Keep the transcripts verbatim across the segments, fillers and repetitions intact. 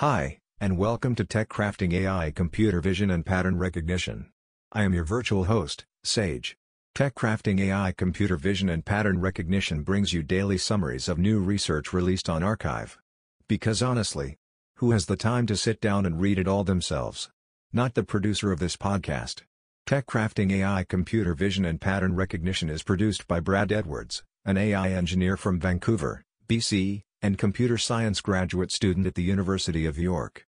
Hi, and welcome to Tech Crafting A I Computer Vision and Pattern Recognition. I am your virtual host, Sage. Tech Crafting A I Computer Vision and Pattern Recognition brings you daily summaries of new research released on arXiv. Because honestly, who has the time to sit down and read it all themselves? Not the producer of this podcast. Tech Crafting A I Computer Vision and Pattern Recognition is produced by Brad Edwards, an A I engineer from Vancouver, B C, and computer science graduate student at the University of York.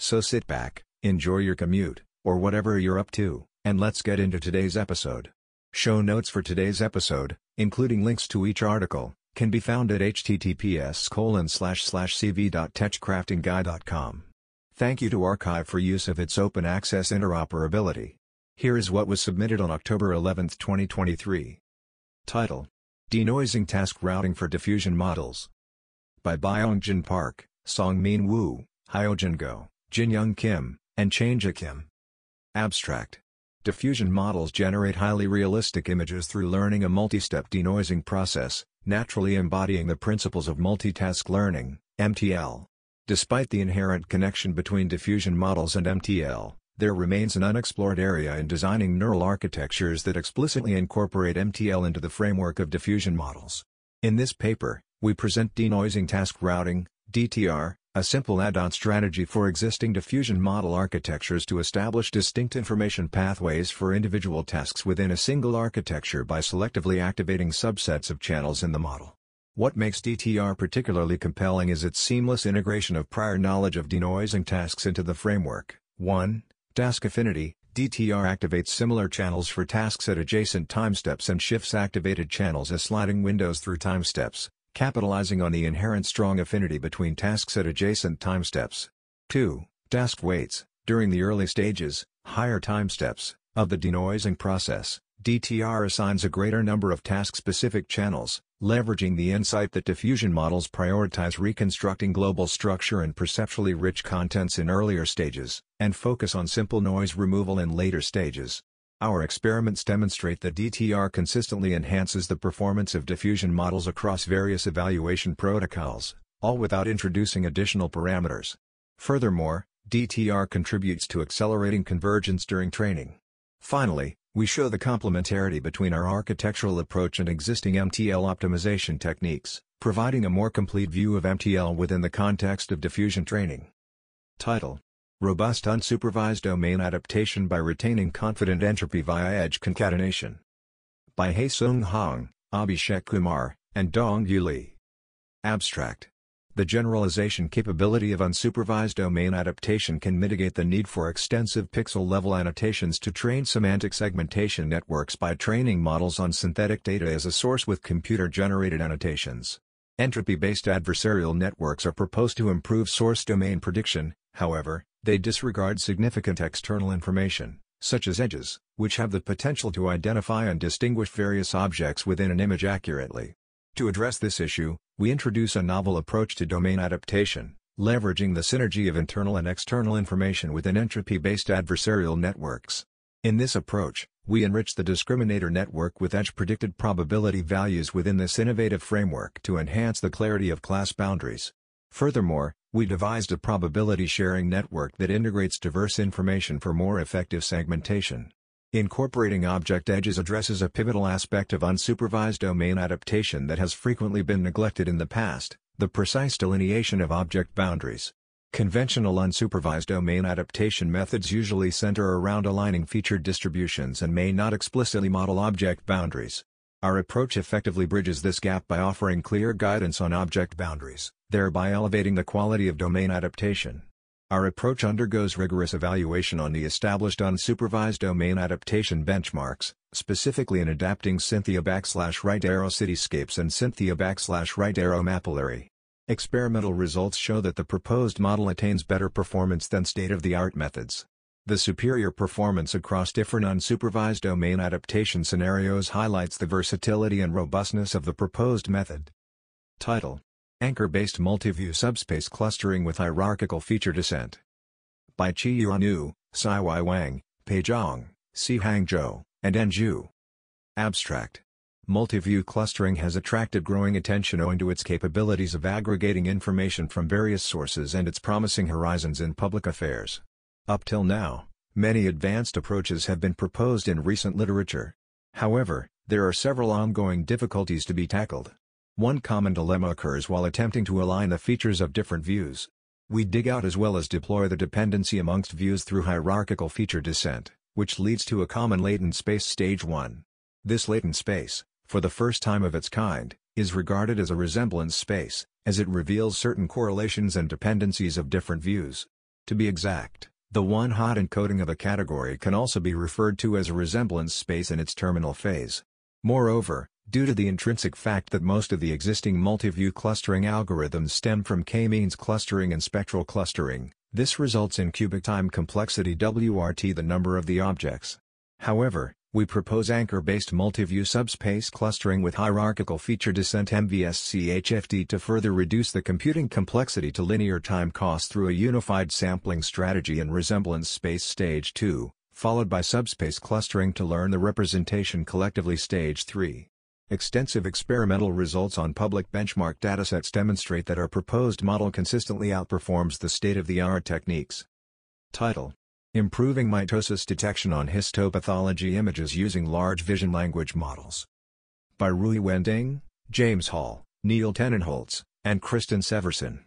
So sit back, enjoy your commute, or whatever you're up to, and let's get into today's episode. Show notes for today's episode, including links to each article, can be found at h t t p s colon slash slash c v dot tech crafting guy dot com. Thank you to arXiv for use of its open access interoperability. Here is what was submitted on October eleventh twenty twenty-three. Title: Denoising Task Routing for Diffusion Models. By Byeongjin Park, Songmin Woo, Hyojin Go, Jinyoung Kim, and Changjo Kim. Abstract. Diffusion models generate highly realistic images through learning a multi-step denoising process, naturally embodying the principles of multitask learning, M T L. Despite the inherent connection between diffusion models and M T L, there remains an unexplored area in designing neural architectures that explicitly incorporate M T L into the framework of diffusion models. In this paper, we present denoising task routing, D T R, a simple add-on strategy for existing diffusion model architectures to establish distinct information pathways for individual tasks within a single architecture by selectively activating subsets of channels in the model. What makes D T R particularly compelling is its seamless integration of prior knowledge of denoising tasks into the framework. one. Task affinity. D T R activates similar channels for tasks at adjacent time steps and shifts activated channels as sliding windows through time steps, capitalizing on the inherent strong affinity between tasks at adjacent time steps. two. Task weights. During the early stages, higher time steps, of the denoising process, D T R assigns a greater number of task-specific channels, leveraging the insight that diffusion models prioritize reconstructing global structure and perceptually rich contents in earlier stages, and focus on simple noise removal in later stages. Our experiments demonstrate that D T R consistently enhances the performance of diffusion models across various evaluation protocols, all without introducing additional parameters. Furthermore, D T R contributes to accelerating convergence during training. Finally, we show the complementarity between our architectural approach and existing M T L optimization techniques, providing a more complete view of M T L within the context of diffusion training. Title: Robust Unsupervised Domain Adaptation by Retaining Confident Entropy via Edge Concatenation. By He Sung Hong, Abhishek Kumar, and Dong Yu Lee. Abstract. The generalization capability of unsupervised domain adaptation can mitigate the need for extensive pixel-level annotations to train semantic segmentation networks by training models on synthetic data as a source with computer-generated annotations. Entropy-based adversarial networks are proposed to improve source domain prediction, however, they disregard significant external information, such as edges, which have the potential to identify and distinguish various objects within an image accurately. To address this issue, we introduce a novel approach to domain adaptation, leveraging the synergy of internal and external information within entropy-based adversarial networks. In this approach, we enrich the discriminator network with edge-predicted probability values within this innovative framework to enhance the clarity of class boundaries. Furthermore, we devised a probability sharing network that integrates diverse information for more effective segmentation. Incorporating object edges addresses a pivotal aspect of unsupervised domain adaptation that has frequently been neglected in the past, the precise delineation of object boundaries. Conventional unsupervised domain adaptation methods usually center around aligning feature distributions and may not explicitly model object boundaries. Our approach effectively bridges this gap by offering clear guidance on object boundaries, thereby elevating the quality of domain adaptation. Our approach undergoes rigorous evaluation on the established unsupervised domain adaptation benchmarks, specifically in adapting Cynthia backslash right arrow cityscapes and Cynthia backslash right arrow mapillary. Experimental results show that the proposed model attains better performance than state-of-the-art methods. The superior performance across different unsupervised domain adaptation scenarios highlights the versatility and robustness of the proposed method. Title: Anchor-Based Multiview Subspace Clustering with Hierarchical Feature Descent. By Qi Yuanu, Sai Wai Wang, Pei Zhang, Si Hangzhou, and En Zhu. Abstract. multi-view clustering has attracted growing attention owing to its capabilities of aggregating information from various sources and its promising horizons in public affairs. Up till now, many advanced approaches have been proposed in recent literature. However, there are several ongoing difficulties to be tackled. One common dilemma occurs while attempting to align the features of different views. We dig out as well as deploy the dependency amongst views through hierarchical feature descent, which leads to a common latent space stage one. This latent space, for the first time of its kind, is regarded as a resemblance space, as it reveals certain correlations and dependencies of different views. To be exact, the one-hot encoding of a category can also be referred to as a resemblance space in its terminal phase. Moreover, due to the intrinsic fact that most of the existing multiview clustering algorithms stem from k-means clustering and spectral clustering, this results in cubic time complexity W R T, the number of the objects. However, we propose anchor-based multiview subspace clustering with hierarchical feature descent M V S C H F D to further reduce the computing complexity to linear time cost through a unified sampling strategy in resemblance space stage two, followed by subspace clustering to learn the representation collectively stage three. Extensive experimental results on public benchmark datasets demonstrate that our proposed model consistently outperforms the state-of-the-art techniques. Title: Improving Mitosis Detection on Histopathology Images Using Large Vision Language Models. By Rui Wending, James Hall, Neil Tenenholtz, and Kristen Severson.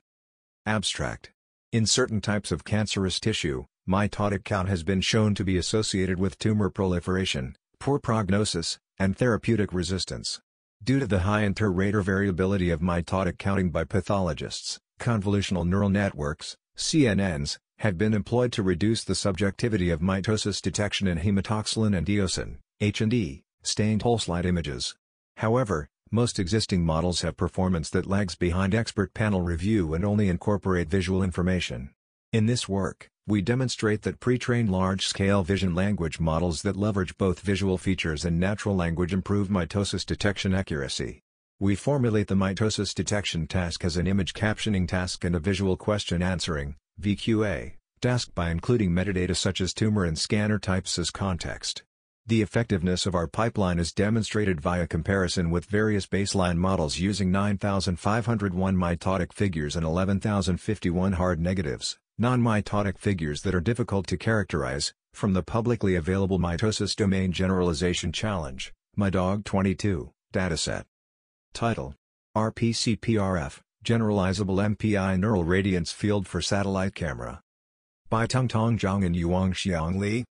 Abstract: In certain types of cancerous tissue, mitotic count has been shown to be associated with tumor proliferation, poor prognosis, and therapeutic resistance. Due to the high inter-rater variability of mitotic counting by pathologists, convolutional neural networks, C N Ns, have been employed to reduce the subjectivity of mitosis detection in hematoxylin and eosin, H and E, stained whole slide images. However, most existing models have performance that lags behind expert panel review and only incorporate visual information. In this work, we demonstrate that pre-trained large-scale vision language models that leverage both visual features and natural language improve mitosis detection accuracy. We formulate the mitosis detection task as an image captioning task and a visual question answering (V Q A) task by including metadata such as tumor and scanner types as context. The effectiveness of our pipeline is demonstrated via comparison with various baseline models using nine thousand five hundred one mitotic figures and eleven thousand fifty-one hard negatives, non-mitotic figures that are difficult to characterize, from the publicly available Mitosis Domain Generalization Challenge, MyDog twenty-two, dataset. Title: R P C P R F, Generalizable M P I Neural Radiance Field for Satellite Camera. By Tung Tong Zhang and Yuang Xiangli.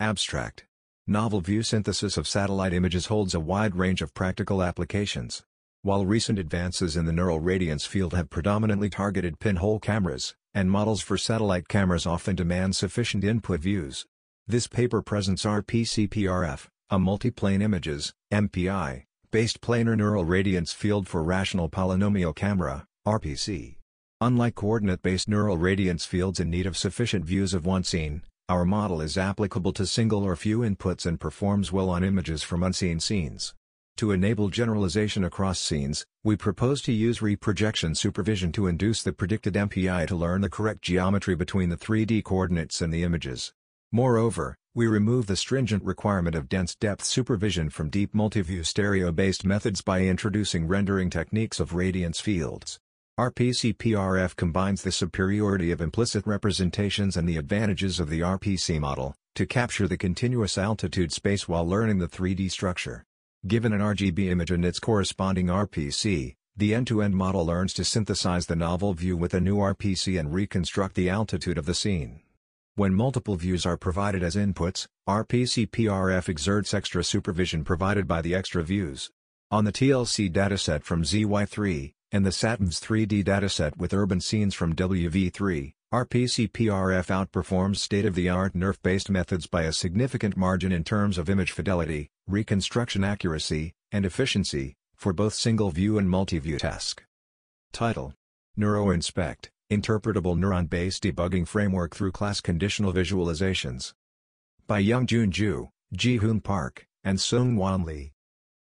Abstract: Novel view synthesis of satellite images holds a wide range of practical applications. While recent advances in the neural radiance field have predominantly targeted pinhole cameras, and models for satellite cameras often demand sufficient input views. This paper presents R P C P R F, a multiplane images, M P I, based planar neural radiance field for rational polynomial camera, R P C. Unlike coordinate-based neural radiance fields in need of sufficient views of one scene, our model is applicable to single or few inputs and performs well on images from unseen scenes. To enable generalization across scenes, we propose to use reprojection supervision to induce the predicted M P I to learn the correct geometry between the three D coordinates and the images. Moreover, we remove the stringent requirement of dense depth supervision from deep multiview stereo-based methods by introducing rendering techniques of radiance fields. R P C P R F combines the superiority of implicit representations and the advantages of the R P C model, to capture the continuous altitude space while learning the three D structure. Given an R G B image and its corresponding R P C, the end-to-end model learns to synthesize the novel view with a new R P C and reconstruct the altitude of the scene. When multiple views are provided as inputs, R P C P R F exerts extra supervision provided by the extra views. On the T L C dataset from Z Y three, and the SATMVS three D dataset with urban scenes from W V three, R P C P R F outperforms state-of-the-art nerf-based methods by a significant margin in terms of image fidelity, reconstruction accuracy, and efficiency, for both single-view and multi-view task. Title: NeuroInspect, Interpretable Neuron-Based Debugging Framework Through Class Conditional Visualizations. By Youngjun Ju, Ji Hoon Park, and Sung Wan Lee.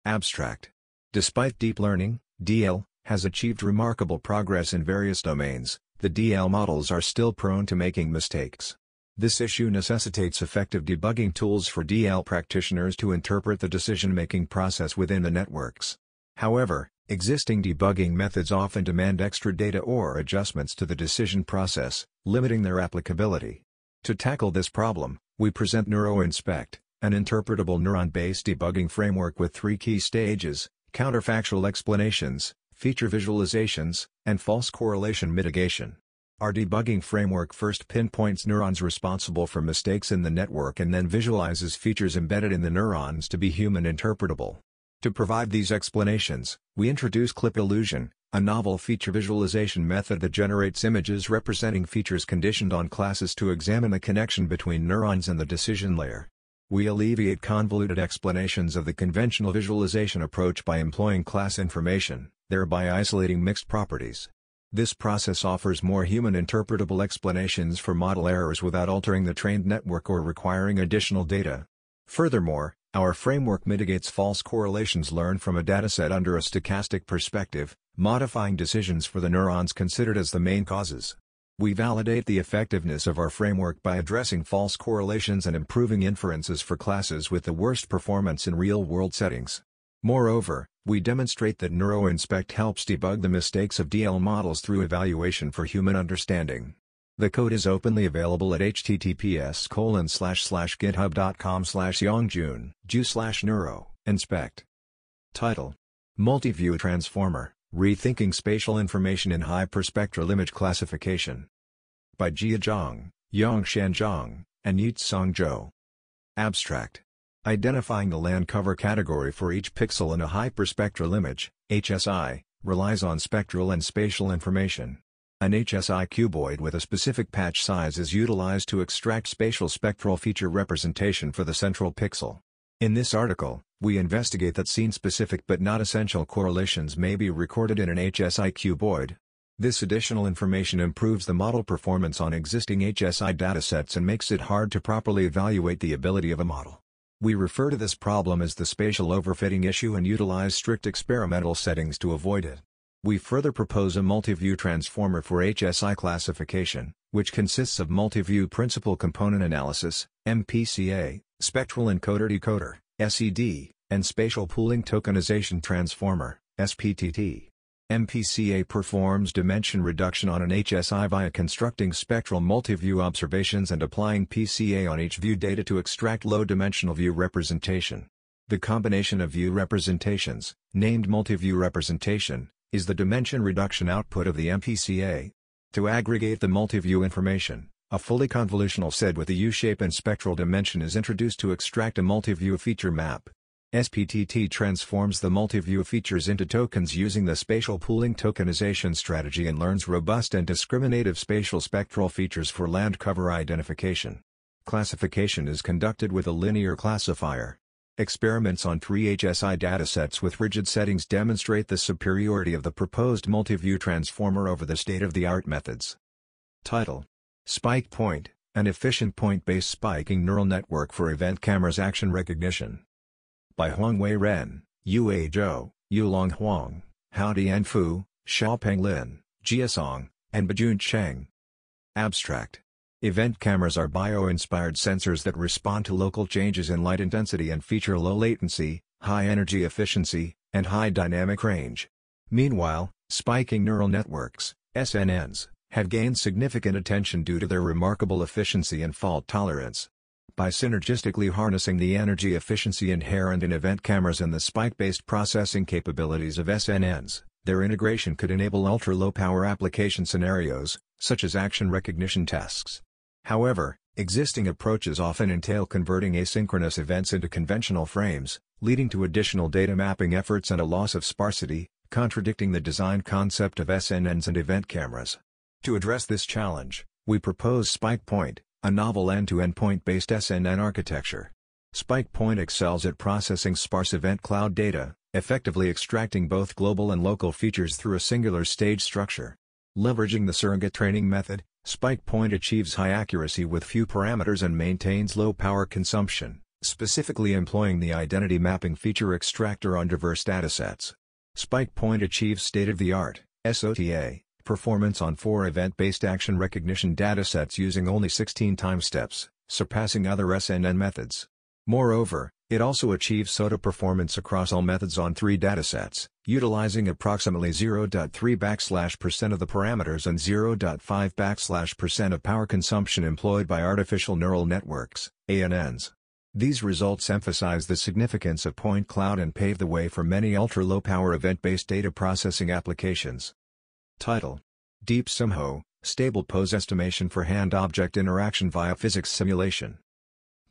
Abstract: Despite deep learning, D L, has achieved remarkable progress in various domains, the D L models are still prone to making mistakes. This issue necessitates effective debugging tools for D L practitioners to interpret the decision-making process within the networks. However, existing debugging methods often demand extra data or adjustments to the decision process, limiting their applicability. To tackle this problem, we present NeuroInspect, an interpretable neuron-based debugging framework with three key stages: counterfactual explanations, feature visualizations, and false correlation mitigation. Our debugging framework first pinpoints neurons responsible for mistakes in the network and then visualizes features embedded in the neurons to be human interpretable. To provide these explanations, we introduce Clip Illusion, a novel feature visualization method that generates images representing features conditioned on classes to examine the connection between neurons and the decision layer. We alleviate convoluted explanations of the conventional visualization approach by employing class information, thereby isolating mixed properties. This process offers more human-interpretable explanations for model errors without altering the trained network or requiring additional data. Furthermore, our framework mitigates false correlations learned from a dataset under a stochastic perspective, modifying decisions for the neurons considered as the main causes. We validate the effectiveness of our framework by addressing false correlations and improving inferences for classes with the worst performance in real-world settings. Moreover, we demonstrate that NeuroInspect helps debug the mistakes of D L models through evaluation for human understanding. The code is openly available at h t t p s colon slash slash github dot com slash Youngjun Ju slash neuro inspect. Title: Multiview Transformer, Rethinking Spatial Information in Hyperspectral Image Classification. By Jia Zhang, Yang Zhang, and Yutsong Zhou. Abstract: Identifying the land cover category for each pixel in a hyperspectral image (H S I) relies on spectral and spatial information. An H S I cuboid with a specific patch size is utilized to extract spatial spectral feature representation for the central pixel. In this article, we investigate that scene-specific but not essential correlations may be recorded in an H S I cuboid. This additional information improves the model performance on existing H S I datasets and makes it hard to properly evaluate the ability of a model. We refer to this problem as the spatial overfitting issue and utilize strict experimental settings to avoid it. We further propose a multiview transformer for H S I classification, which consists of multiview principal component analysis (M P C A), spectral encoder-decoder (S E D), and spatial pooling tokenization transformer (S P T T). M P C A performs dimension reduction on an H S I via constructing spectral multiview observations and applying P C A on each view data to extract low-dimensional view representation. The combination of view representations, named multiview representation, is the dimension reduction output of the M P C A. To aggregate the multiview information, a fully convolutional set with a U-shape and spectral dimension is introduced to extract a multiview feature map. S P T T transforms the multiview features into tokens using the spatial pooling tokenization strategy and learns robust and discriminative spatial spectral features for land cover identification. Classification is conducted with a linear classifier. Experiments on three H S I datasets with rigid settings demonstrate the superiority of the proposed multiview transformer over the state-of-the-art methods. Title: Spike Point, an efficient point-based spiking neural network for event cameras action recognition. By Huang Wei Ren, Yue Zhou, Yulong Huang, Hao Dianfu, Xiaopeng Lin, Jia Zhang, and Byeongjin Park. Abstract: Event cameras are bio-inspired sensors that respond to local changes in light intensity and feature low latency, high energy efficiency, and high dynamic range. Meanwhile, spiking neural networks (S N Ns) have gained significant attention due to their remarkable efficiency and fault tolerance. By synergistically harnessing the energy efficiency inherent in event cameras and the spike-based processing capabilities of S N Ns, their integration could enable ultra-low-power application scenarios, such as action recognition tasks. However, existing approaches often entail converting asynchronous events into conventional frames, leading to additional data mapping efforts and a loss of sparsity, contradicting the design concept of S N Ns and event cameras. To address this challenge, we propose Spike Point, a novel end-to-end point-based S N N architecture. SpikePoint excels at processing sparse event cloud data, effectively extracting both global and local features through a singular stage structure. Leveraging the surrogate training method, SpikePoint achieves high accuracy with few parameters and maintains low power consumption, specifically employing the identity mapping feature extractor on diverse datasets. SpikePoint achieves state-of-the-art S O T A performance on four event-based action recognition datasets using only sixteen time steps, surpassing other S N N methods. Moreover, it also achieves S O T A performance across all methods on three datasets, utilizing approximately zero point three percent of the parameters and zero point five percent of power consumption employed by artificial neural networks, A N Ns. These results emphasize the significance of point cloud and pave the way for many ultra-low-power event-based data processing applications. Title: Deep Simho, Stable Pose Estimation for Hand-Object Interaction via Physics Simulation.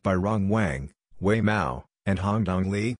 By Rong Wang, Wei Mao, and Hongdong Li.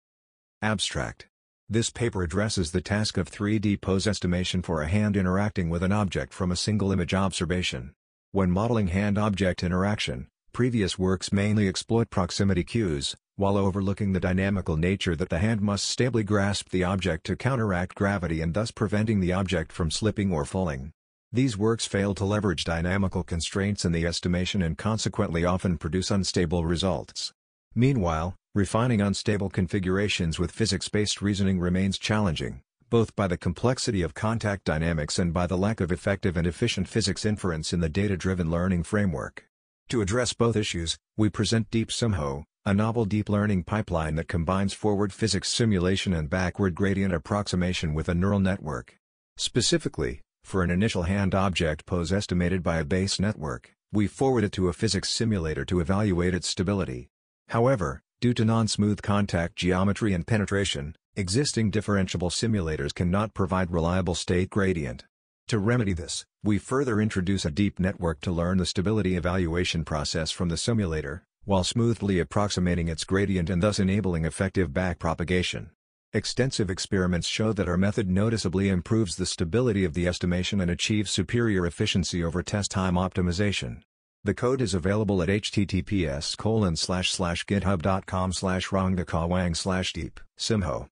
Abstract. This paper addresses the task of three D pose estimation for a hand interacting with an object from a single image observation. When modeling hand-object interaction, previous works mainly exploit proximity cues, while overlooking the dynamical nature that the hand must stably grasp the object to counteract gravity and thus preventing the object from slipping or falling. These works fail to leverage dynamical constraints in the estimation and consequently often produce unstable results. Meanwhile, refining unstable configurations with physics-based reasoning remains challenging, both by the complexity of contact dynamics and by the lack of effective and efficient physics inference in the data-driven learning framework. To address both issues, we present Deep Simho, a novel deep learning pipeline that combines forward physics simulation and backward gradient approximation with a neural network. Specifically, for an initial hand-object pose estimated by a base network, we forward it to a physics simulator to evaluate its stability. However, due to non-smooth contact geometry and penetration, existing differentiable simulators cannot provide reliable state gradient. To remedy this, we further introduce a deep network to learn the stability evaluation process from the simulator, while smoothly approximating its gradient and thus enabling effective backpropagation. Extensive experiments show that our method noticeably improves the stability of the estimation and achieves superior efficiency over test time optimization. The code is available at h t t p s colon slash slash github dot com slash rongdakawang slash deep simho.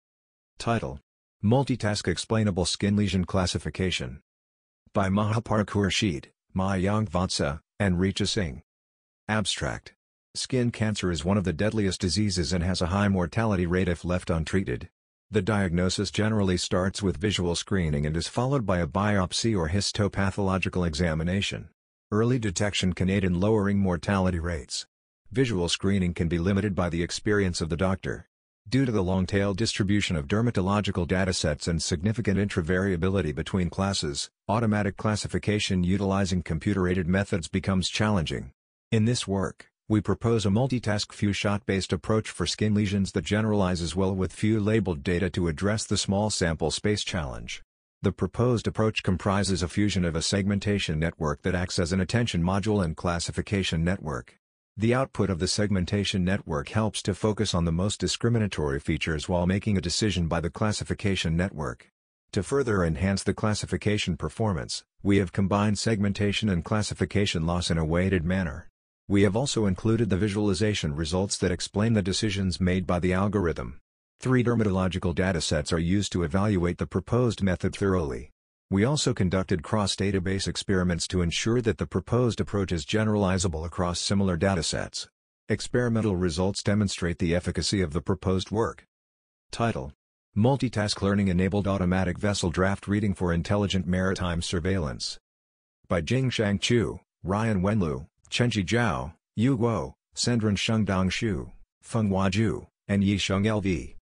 Title: Multitask Explainable Skin Lesion Classification. By Mahapark Khurshid, Mayang Vatsa, and Richa Singh. Abstract. Skin cancer is one of the deadliest diseases and has a high mortality rate if left untreated. The diagnosis generally starts with visual screening and is followed by a biopsy or histopathological examination. Early detection can aid in lowering mortality rates. Visual screening can be limited by the experience of the doctor. Due to the long-tail distribution of dermatological datasets and significant intravariability between classes, automatic classification utilizing computer-aided methods becomes challenging. In this work, we propose a multitask few-shot-based approach for skin lesions that generalizes well with few labeled data to address the small sample space challenge. The proposed approach comprises a fusion of a segmentation network that acts as an attention module and classification network. The output of the segmentation network helps to focus on the most discriminatory features while making a decision by the classification network. To further enhance the classification performance, we have combined segmentation and classification loss in a weighted manner. We have also included the visualization results that explain the decisions made by the algorithm. Three dermatological datasets are used to evaluate the proposed method thoroughly. We also conducted cross-database experiments to ensure that the proposed approach is generalizable across similar datasets. Experimental results demonstrate the efficacy of the proposed work. Title: Multitask Learning Enabled Automatic Vessel Draft Reading for Intelligent Maritime Surveillance. By Jingshang Chu, Ryan Wenlu, Chenji Zhao, Yu Guo, Sendran Shengdong Xu, Fenghua Zhu, and Yisheng L V.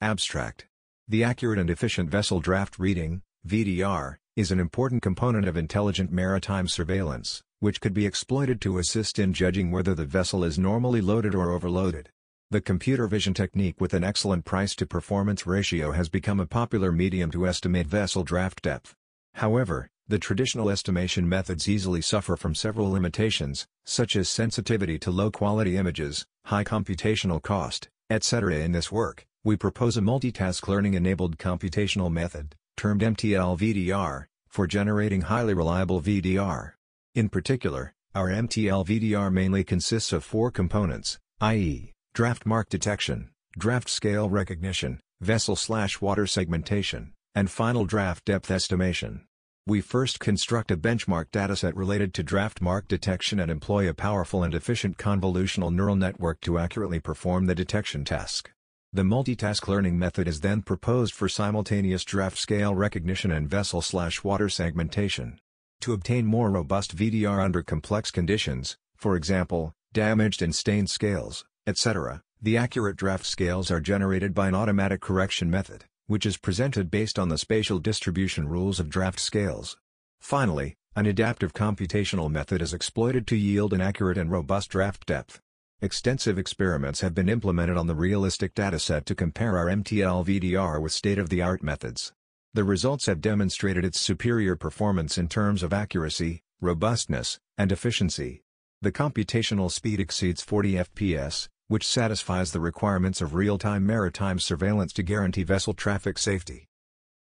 Abstract. The accurate and efficient vessel draft reading V D R, is an important component of intelligent maritime surveillance, which could be exploited to assist in judging whether the vessel is normally loaded or overloaded. The computer vision technique with an excellent price-to-performance ratio has become a popular medium to estimate vessel draft depth. However, the traditional estimation methods easily suffer from several limitations, such as sensitivity to low-quality images, high computational cost, et cetera. In this work, we propose a multitask learning-enabled computational method, termed M T L V D R, for generating highly reliable V D R. In particular, our M T L V D R mainly consists of four components, that is, draft mark detection, draft scale recognition, vessel-slash-water segmentation, and final draft depth estimation. We first construct a benchmark dataset related to draft mark detection and employ a powerful and efficient convolutional neural network to accurately perform the detection task. The multitask learning method is then proposed for simultaneous draft scale recognition and vessel-slash-water segmentation. To obtain more robust V D R under complex conditions, for example, damaged and stained scales, et cetera, the accurate draft scales are generated by an automatic correction method, which is presented based on the spatial distribution rules of draft scales. Finally, an adaptive computational method is exploited to yield an accurate and robust draft depth. Extensive experiments have been implemented on the realistic dataset to compare our M T L V D R with state-of-the-art methods. The results have demonstrated its superior performance in terms of accuracy, robustness, and efficiency. The computational speed exceeds forty F P S, which satisfies the requirements of real-time maritime surveillance to guarantee vessel traffic safety.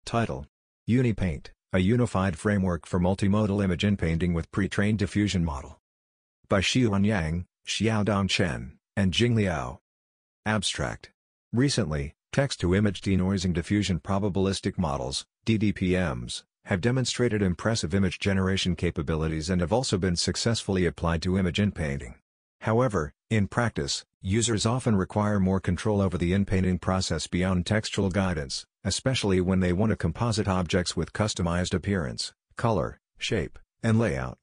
Title: UniPaint, a unified framework for multimodal image painting with pre-trained diffusion model. By Xiuan Yang, Xiaodong Chen, and Jing Liao. Abstract. Recently, text-to-image denoising diffusion probabilistic models, D D P Ms, have demonstrated impressive image generation capabilities and have also been successfully applied to image inpainting. However, in practice, users often require more control over the inpainting process beyond textual guidance, especially when they want to composite objects with customized appearance, color, shape, and layout.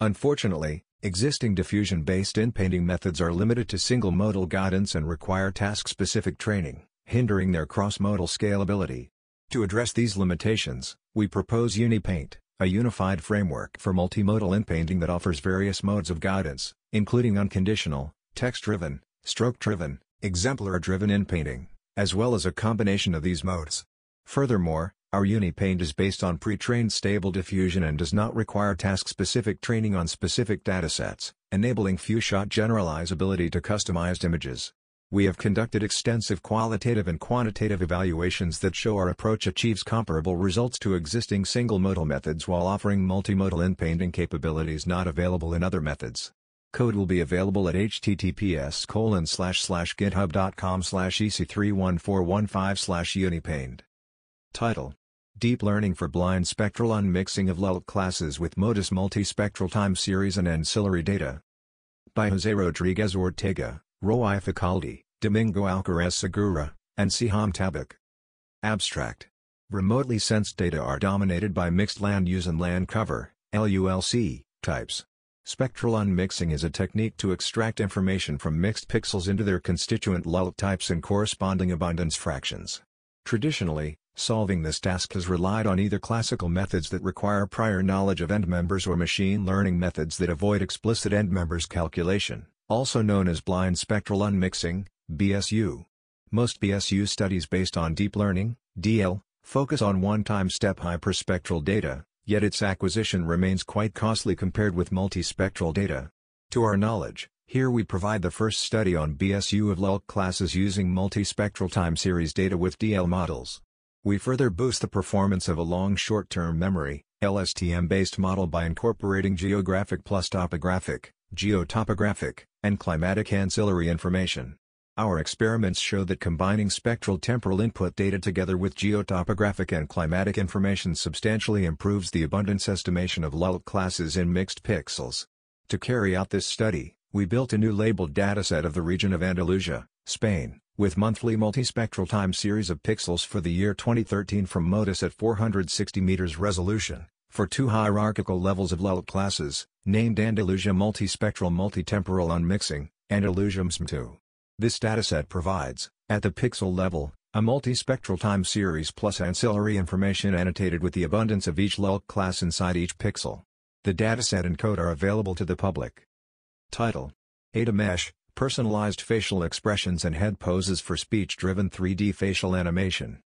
Unfortunately, existing diffusion-based inpainting methods are limited to single-modal guidance and require task-specific training, hindering their cross-modal scalability. To address these limitations, we propose UniPaint, a unified framework for multimodal inpainting that offers various modes of guidance, including unconditional, text-driven, stroke-driven, exemplar-driven inpainting, as well as a combination of these modes. Furthermore, our UniPaint is based on pre-trained stable diffusion and does not require task-specific training on specific datasets, enabling few-shot generalizability to customized images. We have conducted extensive qualitative and quantitative evaluations that show our approach achieves comparable results to existing single-modal methods while offering multimodal inpainting capabilities not available in other methods. Code will be available at h t t p s colon slash slash github dot com slash e c three one four one five slash unipaint. Title: Deep Learning for Blind Spectral Unmixing of L L C Classes with MODIS Multispectral Time Series and Ancillary Data. By José Rodríguez Ortega, Roy Ficaldi, Domingo Alcaraz Segura, and Siham Tabak. Abstract. Remotely sensed data are dominated by mixed land use and land cover (L U L C) types. Spectral unmixing is a technique to extract information from mixed pixels into their constituent L L C types and corresponding abundance fractions. Traditionally, solving this task has relied on either classical methods that require prior knowledge of endmembers or machine learning methods that avoid explicit endmembers calculation, also known as blind spectral unmixing, B S U. Most B S U studies based on deep learning, D L, focus on one-time step hyperspectral data, yet its acquisition remains quite costly compared with multispectral data. To our knowledge, here we provide the first study on B S U of L L C classes using multispectral time series data with D L models. We further boost the performance of a long short-term memory L S T M-based model by incorporating geographic plus topographic, geotopographic, and climatic ancillary information. Our experiments show that combining spectral temporal input data together with geotopographic and climatic information substantially improves the abundance estimation of L L C classes in mixed pixels. To carry out this study, we built a new labeled dataset of the region of Andalusia, Spain, with monthly multispectral time series of pixels for the year twenty thirteen from MODIS at four hundred sixty meters resolution, for two hierarchical levels of L L C classes, named Andalusia Multispectral Multitemporal Unmixing, Andalusia M S M two. This dataset provides, at the pixel level, a multispectral time series plus ancillary information annotated with the abundance of each L L C class inside each pixel. The dataset and code are available to the public. Title: Ada Mesh, Personalized Facial Expressions and Head Poses for Speech-Driven three D Facial Animation.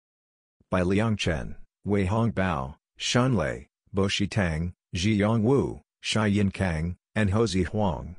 By Liang Chen, Wei Hong Bao, Shan Lei, Boshi Tang, Zhiyong Wu, Xiaoyin Kang, and Hozi Huang.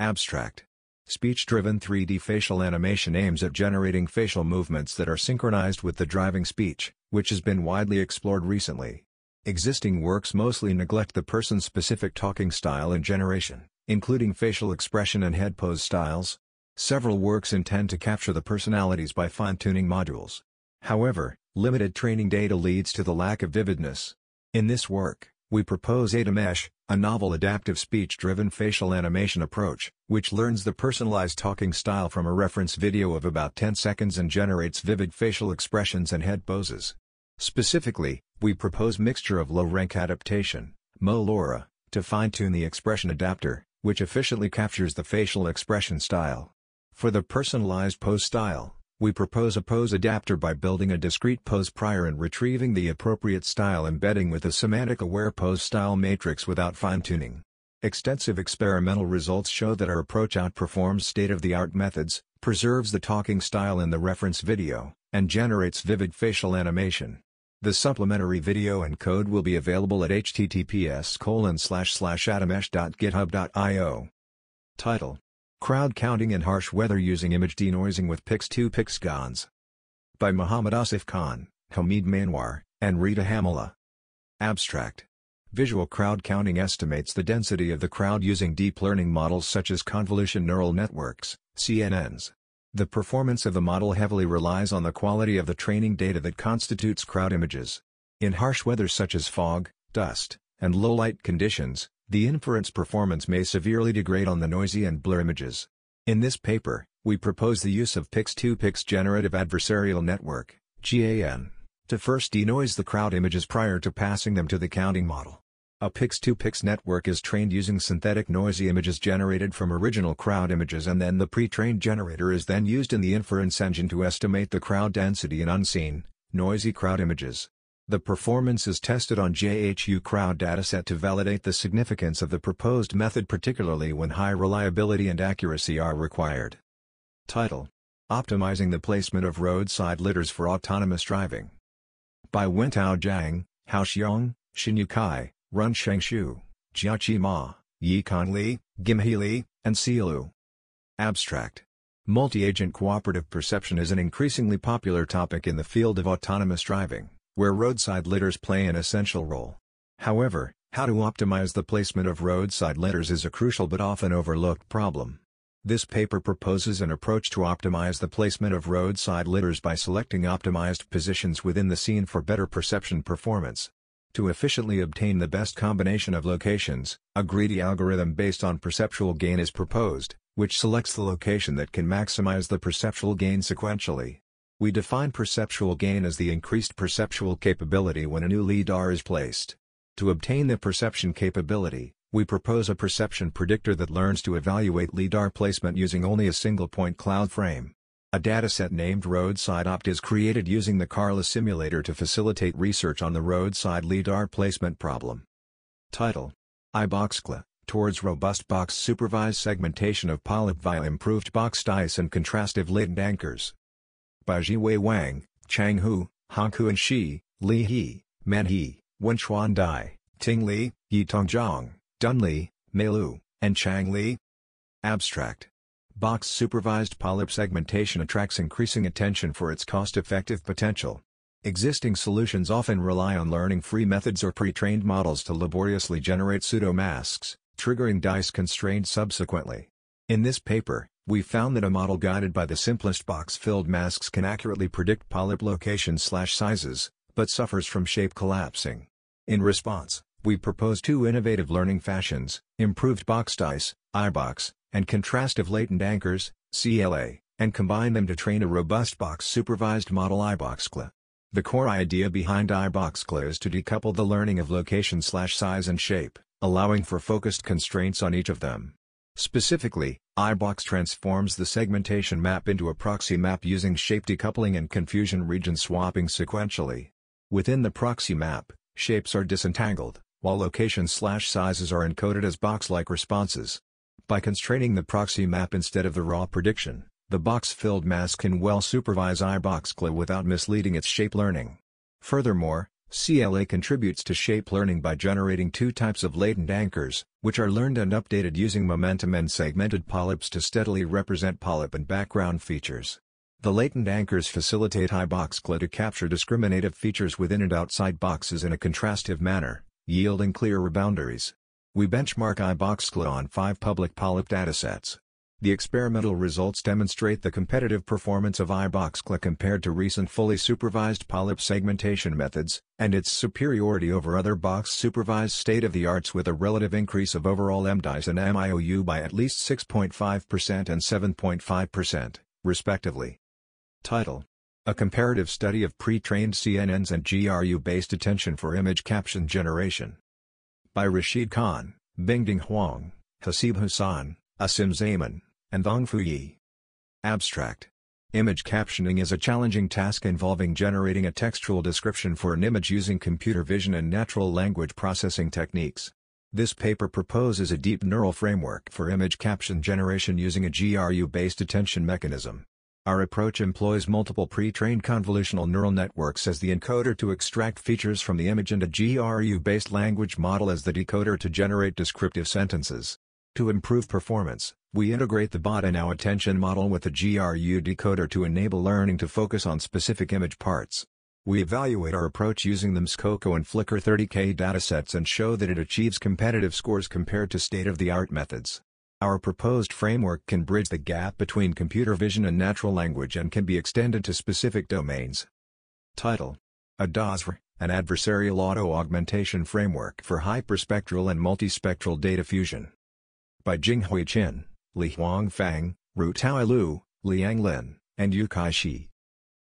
Abstract. Speech-driven three D facial animation aims at generating facial movements that are synchronized with the driving speech, which has been widely explored recently. Existing works mostly neglect the person-specific talking style and generation, including facial expression and head pose styles. Several works intend to capture the personalities by fine-tuning modules. However, limited training data leads to the lack of vividness. In this work, we propose Adamesh, a novel adaptive speech-driven facial animation approach, which learns the personalized talking style from a reference video of about ten seconds and generates vivid facial expressions and head poses. Specifically, we propose mixture of low-rank adaptation, Mo-Lora, to fine-tune the expression adapter, which efficiently captures the facial expression style. For the personalized pose style, we propose a pose adapter by building a discrete pose prior and retrieving the appropriate style embedding with a semantic-aware pose style matrix without fine-tuning. Extensive experimental results show that our approach outperforms state-of-the-art methods, preserves the talking style in the reference video, and generates vivid facial animation. The supplementary video and code will be available at h t t p s colon slash slash adamesh dot github dot i o. Title: Crowd Counting in Harsh Weather Using Image Denoising with Pix two Pixgons, by Muhammad Asif Khan, Hamid Manwar, and Rita Hamala. Abstract: Visual crowd counting estimates the density of the crowd using deep learning models such as convolution neural networks, C N Ns. The performance of the model heavily relies on the quality of the training data that constitutes crowd images. In harsh weather such as fog, dust, and low light conditions, the inference performance may severely degrade on the noisy and blur images. In this paper, we propose the use of Pix two Pix Generative Adversarial Network (G A N) to first denoise the crowd images prior to passing them to the counting model. A Pix two Pix network is trained using synthetic noisy images generated from original crowd images, and then the pre-trained generator is then used in the inference engine to estimate the crowd density in unseen, noisy crowd images. The performance is tested on J H U crowd dataset to validate the significance of the proposed method, particularly when high reliability and accuracy are required. Title: Optimizing the Placement of Roadside Litters for Autonomous Driving, by Wentao Zhang, Hao Xiong, Xinyu Kai, Run Shengshu, Jiaqi Ma, Yikang Li, Gimhe Li, and Si Lu. Abstract: Multi-agent cooperative perception is an increasingly popular topic in the field of autonomous driving, where roadside litters play an essential role. However, how to optimize the placement of roadside litters is a crucial but often overlooked problem. This paper proposes an approach to optimize the placement of roadside litters by selecting optimized positions within the scene for better perception performance. To efficiently obtain the best combination of locations, a greedy algorithm based on perceptual gain is proposed, which selects the location that can maximize the perceptual gain sequentially. We define perceptual gain as the increased perceptual capability when a new lead R is placed. To obtain the perception capability, we propose a perception predictor that learns to evaluate lead R placement using only a single point cloud frame. A dataset named Roadside Opt is created using the Carla simulator to facilitate research on the roadside lead R placement problem. Title: iBoxCLA, Towards Robust Box Supervised Segmentation of Polyp via Improved Box Dice and Contrastive Latent Anchors, by Ji Wei Wang, Chang Hu, Honghu and Shi, Li He, Man He, Wenchuan Dai, Ting Li, Yitong Zhang, Dun Li, Mei Lu, and Chang Li. Abstract: Box-supervised polyp segmentation attracts increasing attention for its cost-effective potential. Existing solutions often rely on learning-free methods or pre-trained models to laboriously generate pseudo-masks, triggering dice constraints subsequently. In this paper, we found that a model guided by the simplest box-filled masks can accurately predict polyp locations/sizes, but suffers from shape collapsing. In response, we propose two innovative learning fashions: improved box dice (iBox) and contrastive latent anchors (C L A), and combine them to train a robust box-supervised model, iBoxCLA. The core idea behind iBoxCLA is to decouple the learning of location/size and shape, allowing for focused constraints on each of them. Specifically, iBox transforms the segmentation map into a proxy map using shape decoupling and confusion region swapping sequentially. Within the proxy map, shapes are disentangled, while location/sizes are encoded as box-like responses. By constraining the proxy map instead of the raw prediction, the box-filled mask can well supervise iBoxCLA without misleading its shape learning. Furthermore, C L A contributes to shape learning by generating two types of latent anchors, which are learned and updated using momentum and segmented polyps to steadily represent polyp and background features. The latent anchors facilitate iBoxCLA to capture discriminative features within and outside boxes in a contrastive manner, yielding clearer boundaries. We benchmark iBoxCLA on five public polyp datasets. The experimental results demonstrate the competitive performance of iBoxCLA compared to recent fully supervised polyp segmentation methods, and its superiority over other box-supervised state-of-the-arts with a relative increase of overall M D I S and M I O U by at least six point five percent and seven point five percent, respectively. Title: A Comparative Study of Pre-Trained C N Ns and G R U-Based Attention for Image Caption Generation. By Rashid Khan, Bingding Huang, Hasib Hassan, Asim Zaman, and Dongfu Yi. Abstract. Image captioning is a challenging task involving generating a textual description for an image using computer vision and natural language processing techniques. This paper proposes a deep neural framework for image caption generation using a G R U-based attention mechanism. Our approach employs multiple pre-trained convolutional neural networks as the encoder to extract features from the image and a G R U-based language model as the decoder to generate descriptive sentences. To improve performance, we integrate the bot in our attention model with the G R U decoder to enable learning to focus on specific image parts. We evaluate our approach using the Mskoco and Flickr thirty K datasets and show that it achieves competitive scores compared to state-of-the-art methods. Our proposed framework can bridge the gap between computer vision and natural language and can be extended to specific domains. Title: A D A S R, an adversarial auto-augmentation framework for hyperspectral and multispectral data fusion. By Jinghui Qin, Li Huangfang, Ru Taoilu, Liang Lin, and Yu Kai-shi.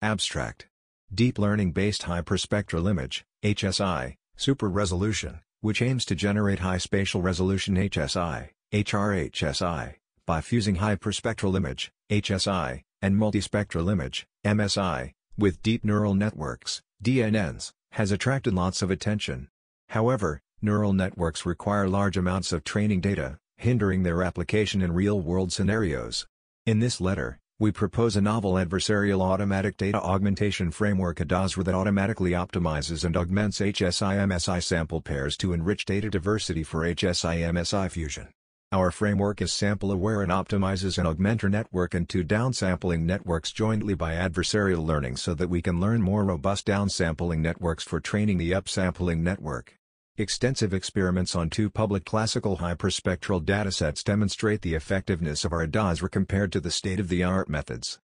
Abstract. Deep learning-based hyperspectral image, H S I, super-resolution, which aims to generate high spatial resolution H S I, H R H S I, by fusing hyperspectral image, H S I, and multispectral image, M S I, with deep neural networks, D N Ns, has attracted lots of attention. However, neural networks require large amounts of training data, hindering their application in real-world scenarios. In this letter, we propose a novel adversarial automatic data augmentation framework A D A S R that automatically optimizes and augments H S I M S I sample pairs to enrich data diversity for H S I M S I fusion. Our framework is sample-aware and optimizes an augmenter network and two downsampling networks jointly by adversarial learning so that we can learn more robust downsampling networks for training the upsampling network. Extensive experiments on two public classical hyperspectral datasets demonstrate the effectiveness of our A D A S R compared to the state-of-the-art methods.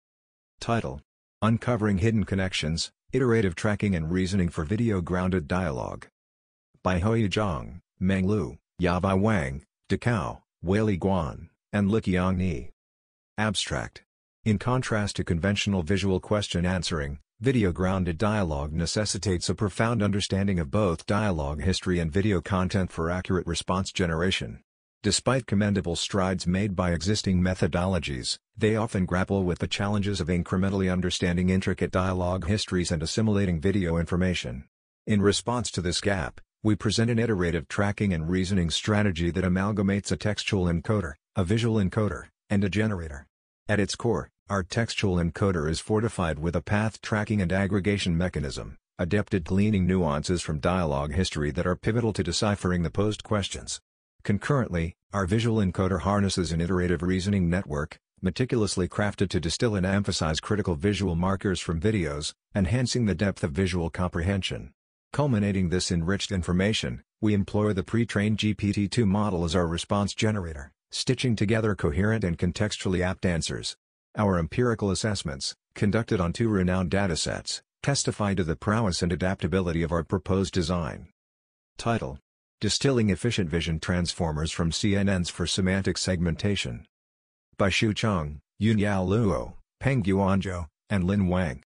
Title: Uncovering Hidden Connections, Iterative Tracking and Reasoning for Video-Grounded Dialogue. By He Zhang, Meng Lu, Yawei Wang, Dicao, Weili Guan, and Liqiang Ni. Abstract. In contrast to conventional visual question answering, video-grounded dialogue necessitates a profound understanding of both dialogue history and video content for accurate response generation. Despite commendable strides made by existing methodologies, they often grapple with the challenges of incrementally understanding intricate dialogue histories and assimilating video information. In response to this gap, we present an iterative tracking and reasoning strategy that amalgamates a textual encoder, a visual encoder, and a generator. At its core, our textual encoder is fortified with a path tracking and aggregation mechanism, adept at gleaning nuances from dialogue history that are pivotal to deciphering the posed questions. Concurrently, our visual encoder harnesses an iterative reasoning network, meticulously crafted to distill and emphasize critical visual markers from videos, enhancing the depth of visual comprehension. Culminating this enriched information, we employ the pre-trained G P T two model as our response generator, stitching together coherent and contextually apt answers. Our empirical assessments, conducted on two renowned datasets, testify to the prowess and adaptability of our proposed design. Title: Distilling Efficient Vision Transformers from C N Ns for Semantic Segmentation. By Xu Cheng, Yunyao Luo, Peng Guanzhou, and Lin Wang.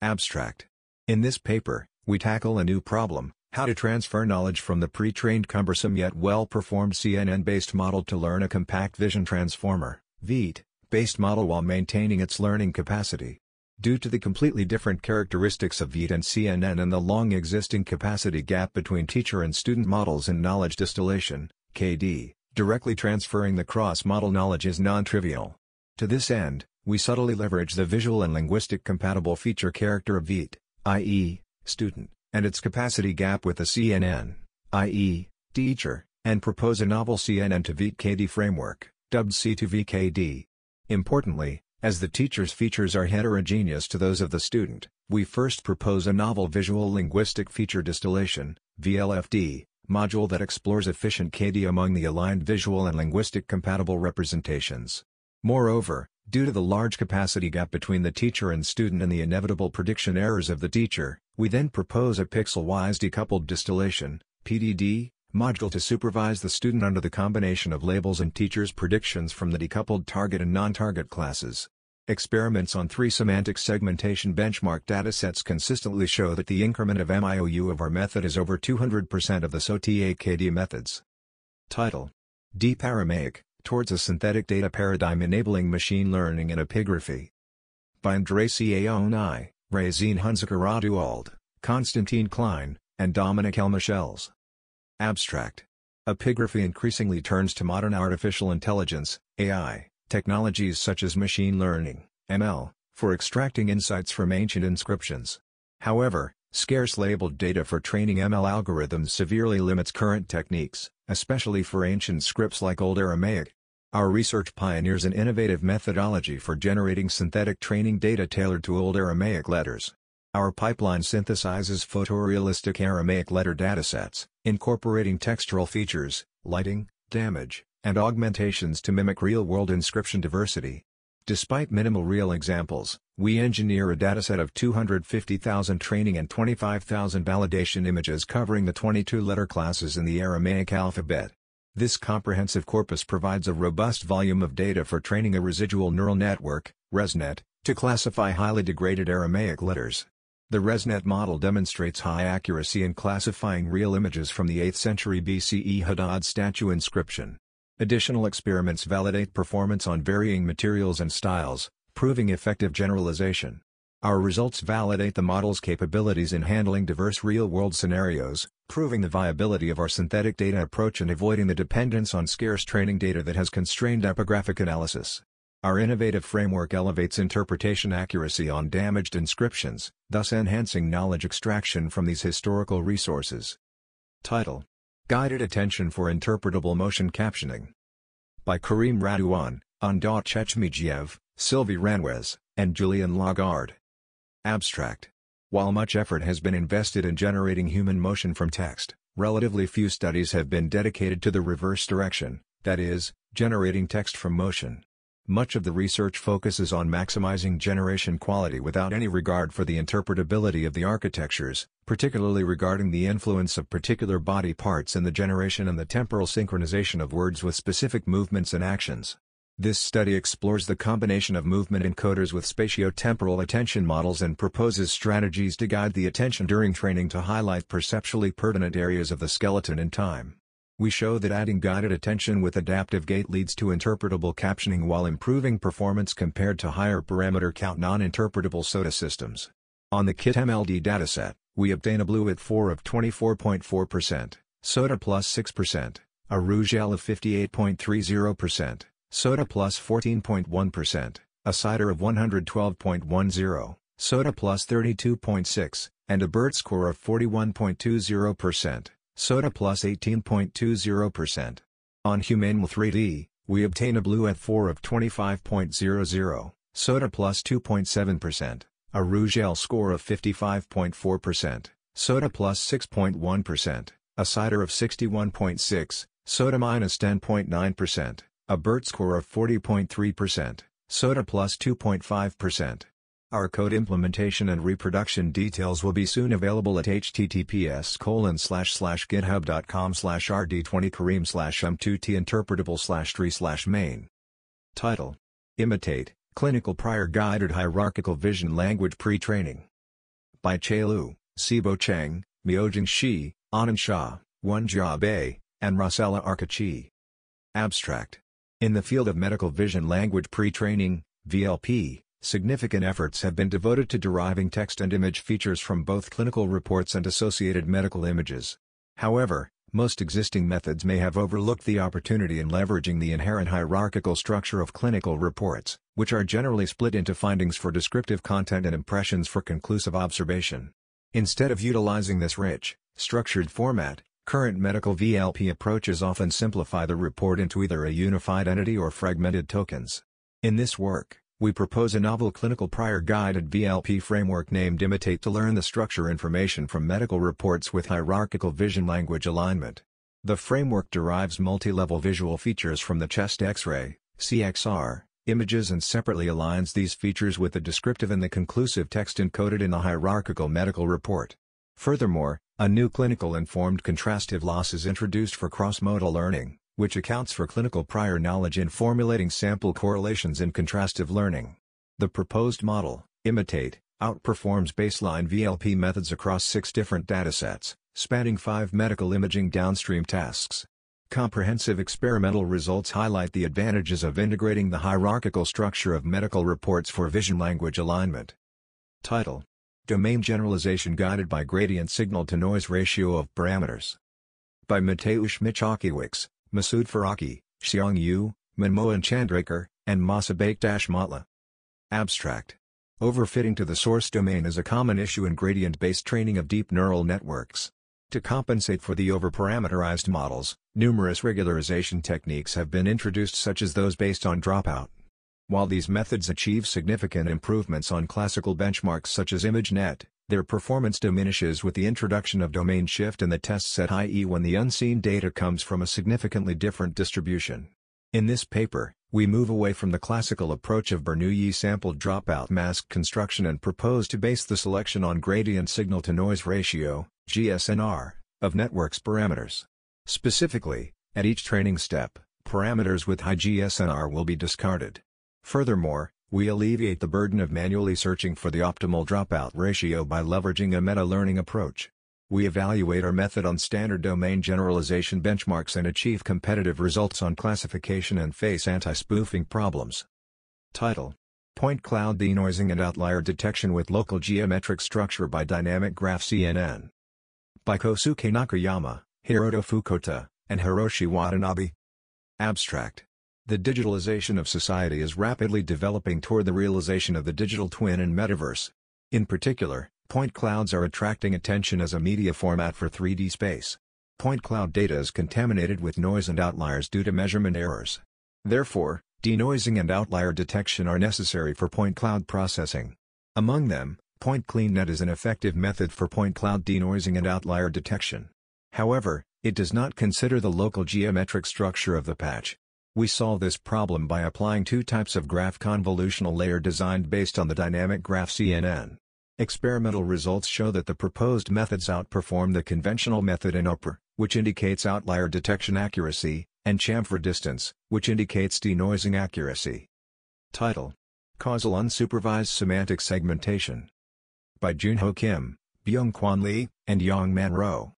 Abstract. In this paper, we tackle a new problem: how to transfer knowledge from the pre-trained cumbersome yet well-performed C N N-based model to learn a compact vision transformer, V E T, based model while maintaining its learning capacity. Due to the completely different characteristics of V E T and C N N and the long existing capacity gap between teacher and student models in knowledge distillation, K D, directly transferring the cross-model knowledge is non-trivial. To this end, we subtly leverage the visual and linguistic compatible feature character of V E T, that is, student, and its capacity gap with the C N N, that is, teacher, and propose a novel C N N to V E T K D framework, dubbed C two V K D. Importantly, as the teacher's features are heterogeneous to those of the student, we first propose a novel visual linguistic feature distillation, V L F D, module that explores efficient K D among the aligned visual and linguistic compatible representations. Moreover, due to the large capacity gap between the teacher and student and the inevitable prediction errors of the teacher, we then propose a pixel-wise decoupled distillation (P D D) module to supervise the student under the combination of labels and teacher's predictions from the decoupled target and non-target classes. Experiments on three semantic segmentation benchmark datasets consistently show that the increment of M I O U of our method is over two hundred percent of the S O T A K D methods. Title: Deep Aramaic, Towards a Synthetic Data Paradigm Enabling Machine Learning in Epigraphy. By Andrei Caonai, Razin Hunziker-Raduald, Konstantin Klein, and Dominic L. Michels. Abstract. Epigraphy increasingly turns to modern artificial intelligence, A I. Technologies such as machine learning, M L, for extracting insights from ancient inscriptions. However, scarce labeled data for training M L algorithms severely limits current techniques, especially for ancient scripts like Old Aramaic. Our research pioneers an innovative methodology for generating synthetic training data tailored to Old Aramaic letters. Our pipeline synthesizes photorealistic Aramaic letter datasets, incorporating textural features, lighting, damage, and augmentations to mimic real-world inscription diversity. Despite minimal real examples, we engineer a dataset of two hundred fifty thousand training and twenty-five thousand validation images covering the twenty-two letter classes in the Aramaic alphabet. This comprehensive corpus provides a robust volume of data for training a residual neural network, ResNet, to classify highly degraded Aramaic letters. The ResNet model demonstrates high accuracy in classifying real images from the eighth century B C E Hadad statue inscription. Additional experiments validate performance on varying materials and styles, proving effective generalization. Our results validate the model's capabilities in handling diverse real-world scenarios, proving the viability of our synthetic data approach and avoiding the dependence on scarce training data that has constrained epigraphic analysis. Our innovative framework elevates interpretation accuracy on damaged inscriptions, thus enhancing knowledge extraction from these historical resources. Title: Guided Attention for Interpretable Motion Captioning. By Karim Raduan, Anda Chechmijiev, Sylvie Ranwez, and Julian Lagarde. Abstract. While much effort has been invested in generating human motion from text, relatively few studies have been dedicated to the reverse direction, that is, generating text from motion. Much of the research focuses on maximizing generation quality without any regard for the interpretability of the architectures, particularly regarding the influence of particular body parts in the generation and the temporal synchronization of words with specific movements and actions. This study explores the combination of movement encoders with spatiotemporal attention models and proposes strategies to guide the attention during training to highlight perceptually pertinent areas of the skeleton in time. We show that adding guided attention with adaptive gait leads to interpretable captioning while improving performance compared to higher parameter count non-interpretable S O T A systems. On the KIT M L D dataset, we obtain a blue at four of twenty-four point four percent, S O T A plus six percent, a rouge L of fifty-eight point three zero percent, S O T A plus fourteen point one percent, a cider of one hundred twelve point one zero, S O T A plus thirty-two point six, and a BERT score of forty-one point two zero percent. S O T A plus eighteen point two zero percent. On Humanewell three D, we obtain a blue at four of twenty-five point zero zero, S O T A plus two point seven percent, a rouge L score of fifty-five point four percent, S O T A plus six point one percent, a cider of sixty-one point six, S O T A minus ten point nine percent, a BERT score of forty point three percent, S O T A plus two point five percent. Our code implementation and reproduction details will be soon available at h t t p s colon slash slash github dot com slash r d twenty kareem slash m two t interpretable slash tree slash main. Title: Imitate, Clinical Prior Guided Hierarchical Vision Language Pre-Training. By Che Lu, Sibo Cheng, Miojing Shi, Anand Shah, Wonjia Bei, and Rossella Arkachi. Abstract. In the field of medical vision language pre-training, V L P, significant efforts have been devoted to deriving text and image features from both clinical reports and associated medical images. However, most existing methods may have overlooked the opportunity in leveraging the inherent hierarchical structure of clinical reports, which are generally split into findings for descriptive content and impressions for conclusive observation. Instead of utilizing this rich, structured format, current medical V L P approaches often simplify the report into either a unified entity or fragmented tokens. In this work, we propose a novel clinical prior guided V L P framework named Imitate to learn the structure information from medical reports with hierarchical vision language alignment. The framework derives multi-level visual features from the chest X-ray, C X R, images and separately aligns these features with the descriptive and the conclusive text encoded in the hierarchical medical report. Furthermore, a new clinical-informed contrastive loss is introduced for cross-modal learning, which accounts for clinical prior knowledge in formulating sample correlations in contrastive learning. The proposed model, Imitate, outperforms baseline V L P methods across six different datasets, spanning five medical imaging downstream tasks. Comprehensive experimental results highlight the advantages of integrating the hierarchical structure of medical reports for vision-language alignment. Title: Domain Generalization Guided by Gradient Signal-to-Noise Ratio of Parameters. By Mateusz Michakiewicz, Masood Faraki, Xiang Yu, Manmohan Chandraker, and Mosabek-Matla. Abstract. Overfitting to the source domain is a common issue in gradient-based training of deep neural networks. To compensate for the overparameterized models, numerous regularization techniques have been introduced, such as those based on dropout. While these methods achieve significant improvements on classical benchmarks such as ImageNet, their performance diminishes with the introduction of domain shift in the test set, that is when the unseen data comes from a significantly different distribution. In this paper, we move away from the classical approach of Bernoulli sample dropout mask construction and propose to base the selection on gradient signal-to-noise ratio, G S N R, of networks parameters. Specifically, at each training step, parameters with high G S N R will be discarded. Furthermore, we alleviate the burden of manually searching for the optimal dropout ratio by leveraging a meta-learning approach. We evaluate our method on standard domain generalization benchmarks and achieve competitive results on classification and face anti-spoofing problems. Title: Point Cloud Denoising and Outlier Detection with Local Geometric Structure by Dynamic Graph C N N. By Kosuke Nakayama, Hiroto Fukota, and Hiroshi Watanabe. Abstract. The digitalization of society is rapidly developing toward the realization of the digital twin and metaverse. In particular, point clouds are attracting attention as a media format for three D space. Point cloud data is contaminated with noise and outliers due to measurement errors. Therefore, denoising and outlier detection are necessary for point cloud processing. Among them, Point CleanNet is an effective method for point cloud denoising and outlier detection. However, it does not consider the local geometric structure of the patch. We solve this problem by applying two types of graph convolutional layer designed based on the dynamic graph C N N. Experimental results show that the proposed methods outperform the conventional method in O P R, which indicates outlier detection accuracy, and chamfer distance, which indicates denoising accuracy. Title: Causal Unsupervised Semantic Segmentation. By Junho Kim, Byung-Kwan Lee, and Yang-Man Ro.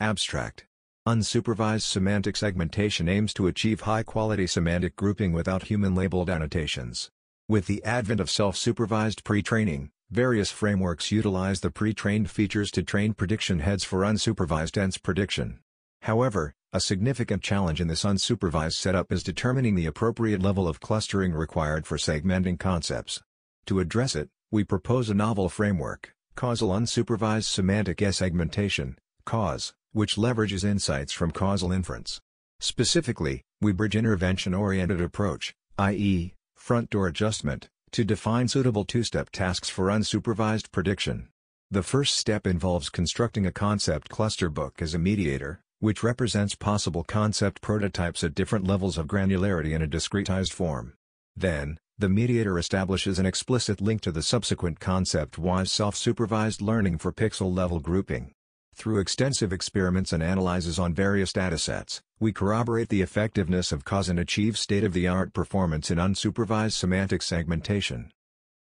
Abstract. Unsupervised semantic segmentation aims to achieve high-quality semantic grouping without human-labeled annotations. With the advent of self-supervised pre-training, various frameworks utilize the pre-trained features to train prediction heads for unsupervised dense prediction. However, a significant challenge in this unsupervised setup is determining the appropriate level of clustering required for segmenting concepts. To address it, we propose a novel framework, Causal Unsupervised Semantic Segmentation, CAUSE, which leverages insights from causal inference. Specifically, we bridge intervention-oriented approach, that is, front-door adjustment, to define suitable two-step tasks for unsupervised prediction. The first step involves constructing a concept cluster book as a mediator, which represents possible concept prototypes at different levels of granularity in a discretized form. Then, the mediator establishes an explicit link to the subsequent concept-wise self-supervised learning for pixel-level grouping. Through extensive experiments and analyses on various datasets, we corroborate the effectiveness of CAUSE and achieve state-of-the-art performance in unsupervised semantic segmentation.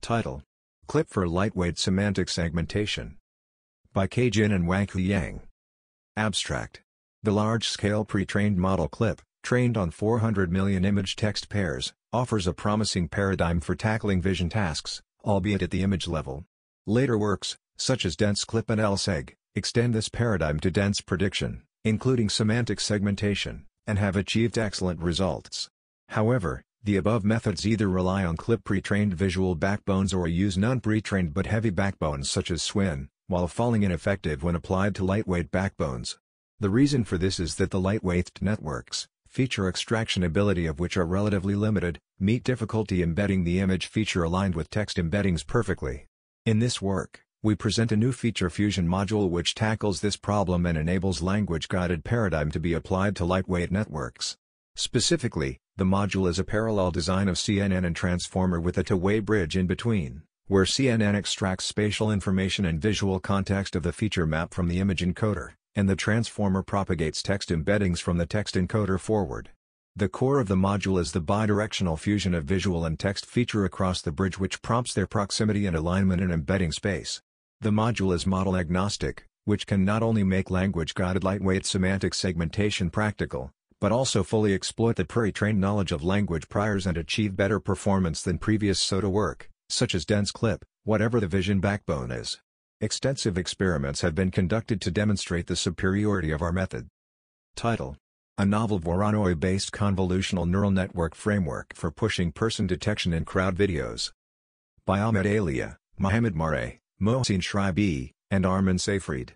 Title: Clip for Lightweight Semantic Segmentation. By Kajin and Wang Yang. Abstract. The large-scale pre-trained model CLIP, trained on four hundred million image text pairs, offers a promising paradigm for tackling vision tasks, albeit at the image level. Later works, such as dense CLIP and L S E G, extend this paradigm to dense prediction, including semantic segmentation, and have achieved excellent results. However, the above methods either rely on CLIP pre-trained visual backbones or use none pre-trained but heavy backbones such as S W I N, while falling ineffective when applied to lightweight backbones. The reason for this is that the lightweight networks, feature extraction ability of which are relatively limited, meet difficulty embedding the image feature aligned with text embeddings perfectly. In this work, we present a new feature fusion module which tackles this problem and enables language-guided paradigm to be applied to lightweight networks. Specifically, the module is a parallel design of C N N and transformer with a two-way bridge in between, where C N N extracts spatial information and visual context of the feature map from the image encoder, and the transformer propagates text embeddings from the text encoder forward. The core of the module is the bidirectional fusion of visual and text feature across the bridge, which prompts their proximity and alignment in embedding space. The module is model agnostic, which can not only make language-guided lightweight semantic segmentation practical, but also fully exploit the pre-trained knowledge of language priors and achieve better performance than previous S O T A work, such as dense clip, whatever the vision backbone is. Extensive experiments have been conducted to demonstrate the superiority of our method. Title: A novel Voronoi-based convolutional neural network framework for pushing person detection in crowd videos. By Ahmed Alia, Mohamed Mareh, Mohsin Shribi, and Armin Seyfried.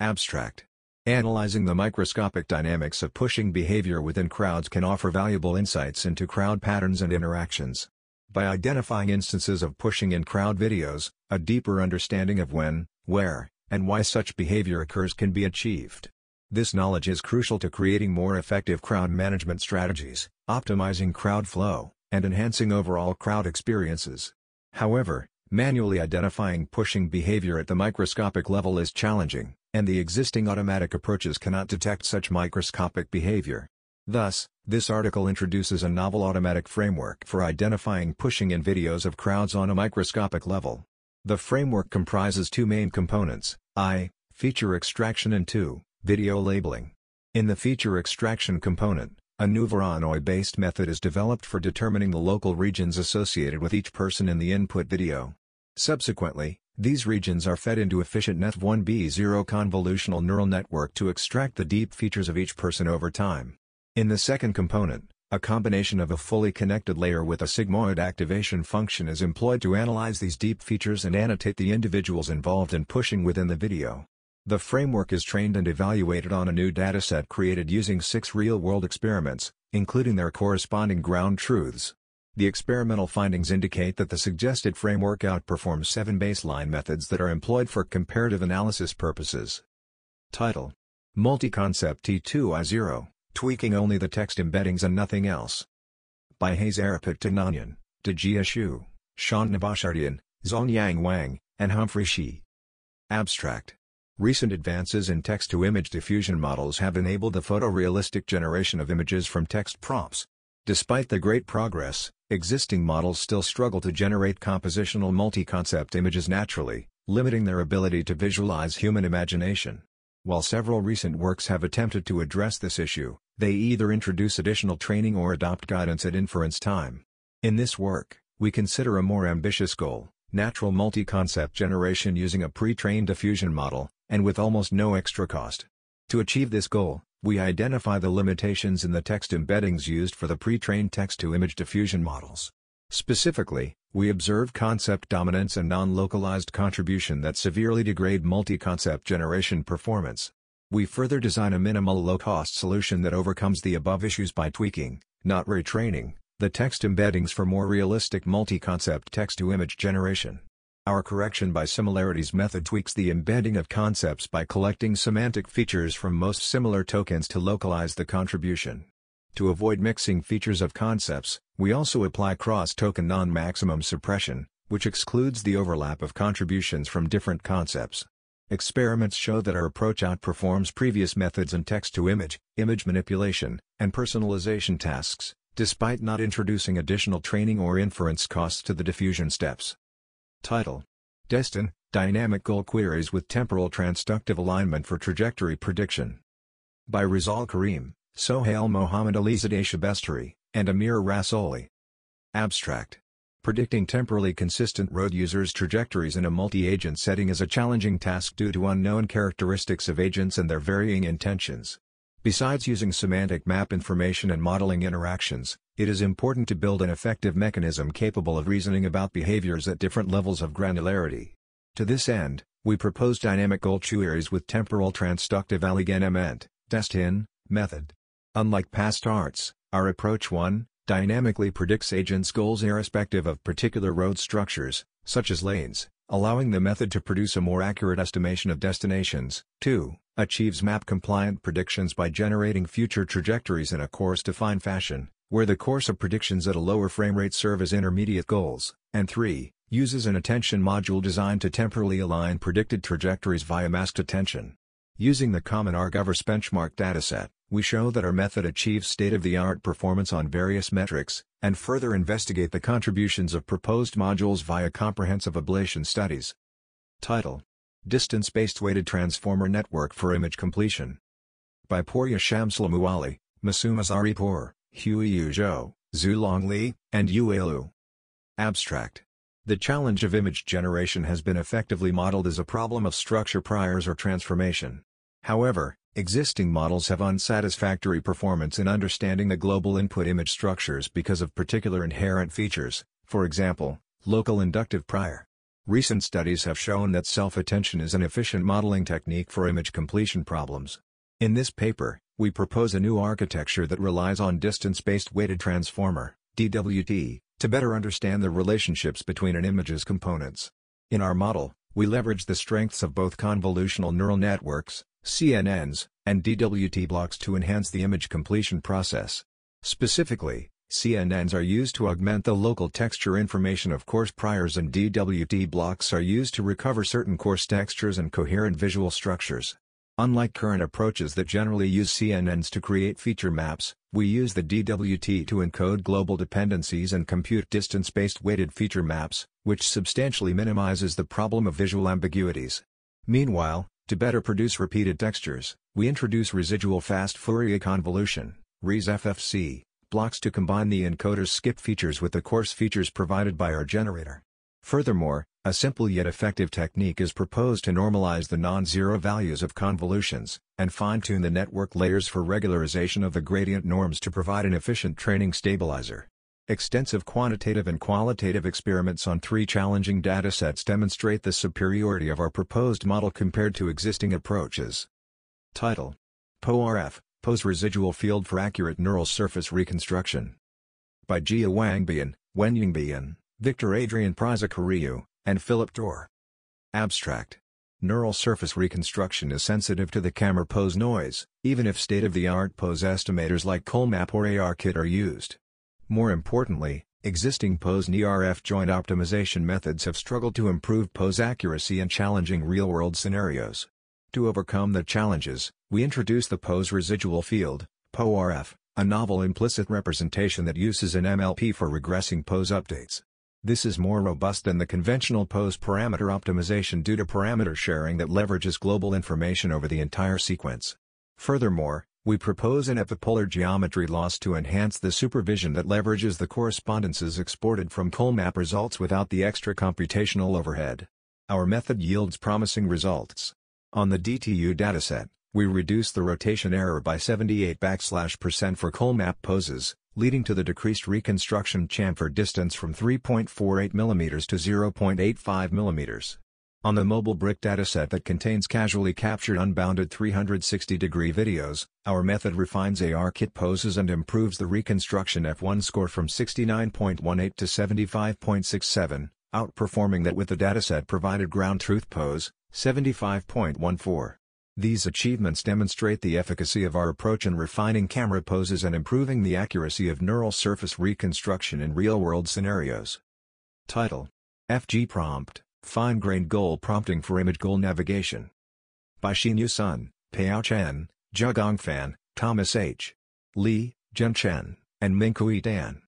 Abstract: Analyzing the microscopic dynamics of pushing behavior within crowds can offer valuable insights into crowd patterns and interactions. By identifying instances of pushing in crowd videos, a deeper understanding of when, where, and why such behavior occurs can be achieved. This knowledge is crucial to creating more effective crowd management strategies, optimizing crowd flow, and enhancing overall crowd experiences. However, manually identifying pushing behavior at the microscopic level is challenging, and the existing automatic approaches cannot detect such microscopic behavior. Thus, this article introduces a novel automatic framework for identifying pushing in videos of crowds on a microscopic level. The framework comprises two main components, one Feature extraction and two Video labeling. In the feature extraction component, a new Voronoi-based method is developed for determining the local regions associated with each person in the input video. Subsequently, these regions are fed into efficient N E T one B zero convolutional neural network to extract the deep features of each person over time. In the second component, a combination of a fully connected layer with a sigmoid activation function is employed to analyze these deep features and annotate the individuals involved in pushing within the video. The framework is trained and evaluated on a new dataset created using six real-world experiments, including their corresponding ground truths. The experimental findings indicate that the suggested framework outperforms seven baseline methods that are employed for comparative analysis purposes. Title: Multi-Concept T two I zero, Tweaking Only the Text Embeddings and Nothing Else. By Hayes Arapattananyan, Dejia Xu, Sean Nabashardian, Zhongyang Wang, and Humphrey Shi. Abstract: Recent advances in text-to-image diffusion models have enabled the photorealistic generation of images from text prompts. Despite the great progress, existing models still struggle to generate compositional multi-concept images naturally, limiting their ability to visualize human imagination. While several recent works have attempted to address this issue, they either introduce additional training or adopt guidance at inference time. In this work, we consider a more ambitious goal: natural multi-concept generation using a pre-trained diffusion model, and with almost no extra cost. To achieve this goal, we identify the limitations in the text embeddings used for the pre-trained text-to-image diffusion models. Specifically, we observe concept dominance and non-localized contribution that severely degrade multi-concept generation performance. We further design a minimal low-cost solution that overcomes the above issues by tweaking, not retraining, the text embeddings for more realistic multi-concept text-to-image generation. Our correction by similarities method tweaks the embedding of concepts by collecting semantic features from most similar tokens to localize the contribution. To avoid mixing features of concepts, we also apply cross-token non-maximum suppression, which excludes the overlap of contributions from different concepts. Experiments show that our approach outperforms previous methods in text-to-image, image manipulation, and personalization tasks, despite not introducing additional training or inference costs to the diffusion steps. Title: Destin, Dynamic Goal Queries with Temporal Transductive Alignment for Trajectory Prediction. By Rizal Karim, Sohail Mohammad Alizadeh Shabestari, and Amir Rasoli. Abstract: Predicting temporally consistent road users' trajectories in a multi-agent setting is a challenging task due to unknown characteristics of agents and their varying intentions. Besides using semantic map information and modeling interactions, it is important to build an effective mechanism capable of reasoning about behaviors at different levels of granularity. To this end, we propose dynamic goal queries with temporal transductive alignment (Destin) method. Unlike past arts, our approach one dynamically predicts agents' goals irrespective of particular road structures, such as lanes, allowing the method to produce a more accurate estimation of destinations. two achieves map-compliant predictions by generating future trajectories in a course-defined fashion, where the course of predictions at a lower frame rate serve as intermediate goals, and three uses an attention module designed to temporally align predicted trajectories via masked attention. Using the common arXiv benchmark dataset, we show that our method achieves state-of-the-art performance on various metrics, and further investigate the contributions of proposed modules via comprehensive ablation studies. Title: Distance-Based Weighted Transformer Network for Image Completion. By Porya Shamslamouali, Masumazari Por, Huiyu Zhou, Zulong Li, and Yue Lu. Abstract: The challenge of image generation has been effectively modeled as a problem of structure priors or transformation. However, existing models have unsatisfactory performance in understanding the global input image structures because of particular inherent features, for example, local inductive prior. Recent studies have shown that self-attention is an efficient modeling technique for image completion problems. In this paper, we propose a new architecture that relies on distance-based weighted transformer (D W T) to better understand the relationships between an image's components. In our model, we leverage the strengths of both convolutional neural networks (C N Ns) and D W T blocks to enhance the image completion process. Specifically, C N Ns are used to augment the local texture information of course priors, and D W T blocks are used to recover certain course textures and coherent visual structures. Unlike current approaches that generally use C N Ns to create feature maps, we use the D W T to encode global dependencies and compute distance-based weighted feature maps, which substantially minimizes the problem of visual ambiguities. Meanwhile, to better produce repeated textures, we introduce residual fast Fourier convolution (R E S F F C) blocks to combine the encoder's skip features with the course features provided by our generator. Furthermore, a simple yet effective technique is proposed to normalize the non-zero values of convolutions, and fine-tune the network layers for regularization of the gradient norms to provide an efficient training stabilizer. Extensive quantitative and qualitative experiments on three challenging datasets demonstrate the superiority of our proposed model compared to existing approaches. Title: P O R F. Pose Residual Field for Accurate Neural Surface Reconstruction. By Jia Wangbian, Wenying Bian, Victor Adrian Priza-Carrillo, and Philip Dorr. Abstract: Neural surface reconstruction is sensitive to the camera pose noise, even if state-of-the-art pose estimators like ColeMap or ARKit are used. More importantly, existing pose and E R F joint optimization methods have struggled to improve pose accuracy in challenging real-world scenarios. To overcome the challenges, we introduce the Pose Residual Field (P O R F), a novel implicit representation that uses an M L P for regressing pose updates. This is more robust than the conventional pose parameter optimization due to parameter sharing that leverages global information over the entire sequence. Furthermore, we propose an epipolar geometry loss to enhance the supervision that leverages the correspondences exported from ColeMap results without the extra computational overhead. Our method yields promising results. On the D T U dataset, we reduce the rotation error by seventy-eight percent for ColeMap poses, leading to the decreased reconstruction chamfer distance from three point four eight millimeters to zero point eight five millimeters. On the mobile brick dataset that contains casually captured unbounded three hundred sixty degree videos, our method refines ARKit poses and improves the reconstruction F one score from sixty-nine point one eight to seventy-five point six seven, outperforming that with the dataset provided ground truth pose, seventy-five point one four. These achievements demonstrate the efficacy of our approach in refining camera poses and improving the accuracy of neural surface reconstruction in real-world scenarios. Title: F G Prompt, Fine-Grained Goal Prompting for Image Goal Navigation. By Xinyu Sun, Piao Chen, Zhe Gongfan, Thomas H. Lee, Jen Chen, and Minghui Dan.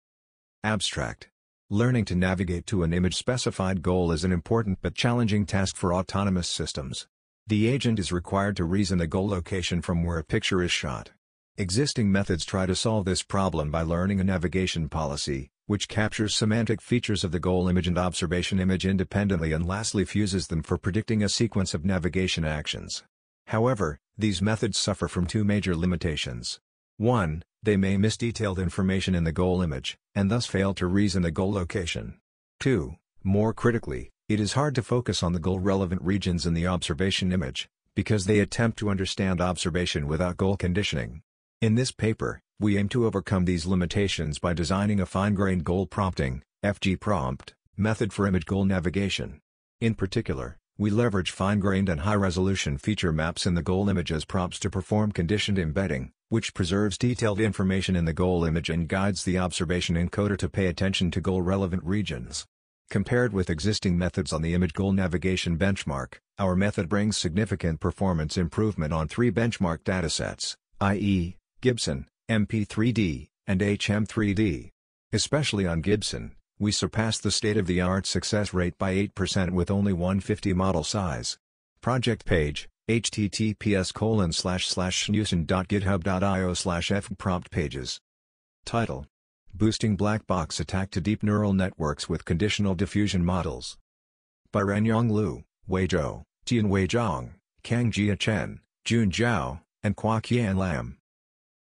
Abstract: Learning to navigate to an image-specified goal is an important but challenging task for autonomous systems. The agent is required to reason the goal location from where a picture is shot. Existing methods try to solve this problem by learning a navigation policy, which captures semantic features of the goal image and observation image independently and lastly fuses them for predicting a sequence of navigation actions. However, these methods suffer from two major limitations. One, they may miss detailed information in the goal image, and thus fail to reason the goal location. Two, more critically, it is hard to focus on the goal-relevant regions in the observation image, because they attempt to understand observation without goal conditioning. In this paper, we aim to overcome these limitations by designing a fine-grained goal prompting, F G prompt, method for image goal navigation. In particular, We leverage fine-grained and high-resolution feature maps in the goal image as prompts to perform conditioned embedding, which preserves detailed information in the goal image and guides the observation encoder to pay attention to goal-relevant regions. Compared with existing methods on the image goal navigation benchmark, our method brings significant performance improvement on three benchmark datasets, that is, Gibson, M P three D, and H M three D. Especially on Gibson, we surpassed the state-of-the-art success rate by eight percent with only one hundred fifty model size. Project page, H T T P S colon slash slash schnusen dot github dot io slash f prompt pages. Title: Boosting Black Box Attack to Deep Neural Networks with Conditional Diffusion Models. By Ranyong Liu, Wei Zhou, Tian Wei Zhang, Kang Jia Chen, Jun Zhao, and Kwa Qian Lam.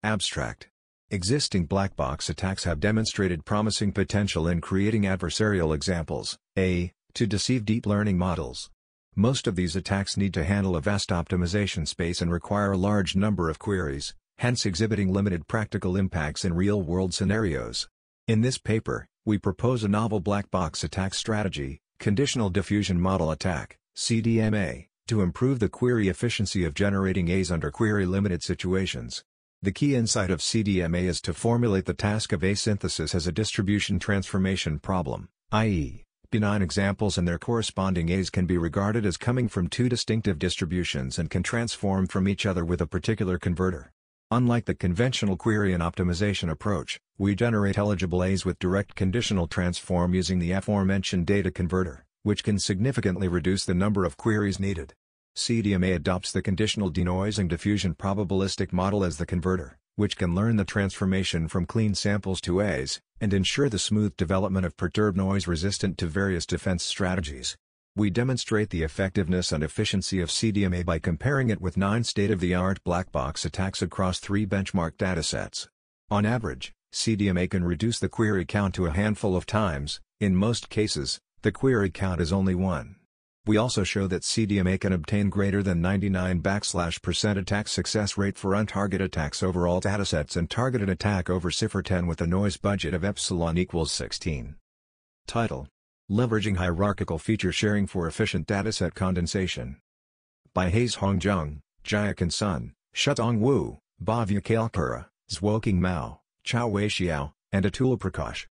Abstract. Existing black box attacks have demonstrated promising potential in creating adversarial examples, a, to deceive deep learning models. Most of these attacks need to handle a vast optimization space and require a large number of queries, hence exhibiting limited practical impacts in real-world scenarios. In this paper, we propose a novel black box attack strategy, Conditional Diffusion Model Attack, C D M A, to improve the query efficiency of generating A's under query-limited situations. The key insight of C D M A is to formulate the task of A synthesis as a distribution transformation problem, that is, benign examples and their corresponding A's can be regarded as coming from two distinctive distributions and can transform from each other with a particular converter. Unlike the conventional query and optimization approach, we generate eligible A's with direct conditional transform using the aforementioned data converter, which can significantly reduce the number of queries needed. C D M A adopts the conditional denoising diffusion probabilistic model as the converter, which can learn the transformation from clean samples to A's, and ensure the smooth development of perturbed noise resistant to various defense strategies. We demonstrate the effectiveness and efficiency of C D M A by comparing it with nine state-of-the-art black box attacks across three benchmark datasets. On average, C D M A can reduce the query count to a handful of times. In most cases, the query count is only one. We also show that C D M A can obtain greater than ninety-nine percent attack success rate for untargeted attacks over all datasets and targeted attack over cipher ten with a noise budget of epsilon equals sixteen. Title: Leveraging Hierarchical Feature Sharing for Efficient Dataset Condensation. By He Sung Hong, Jiakin Sun, Shutong Wu, Bhavya Kalpura, Zwoking Mao, Chao Wei Xiao, and Atul Prakash.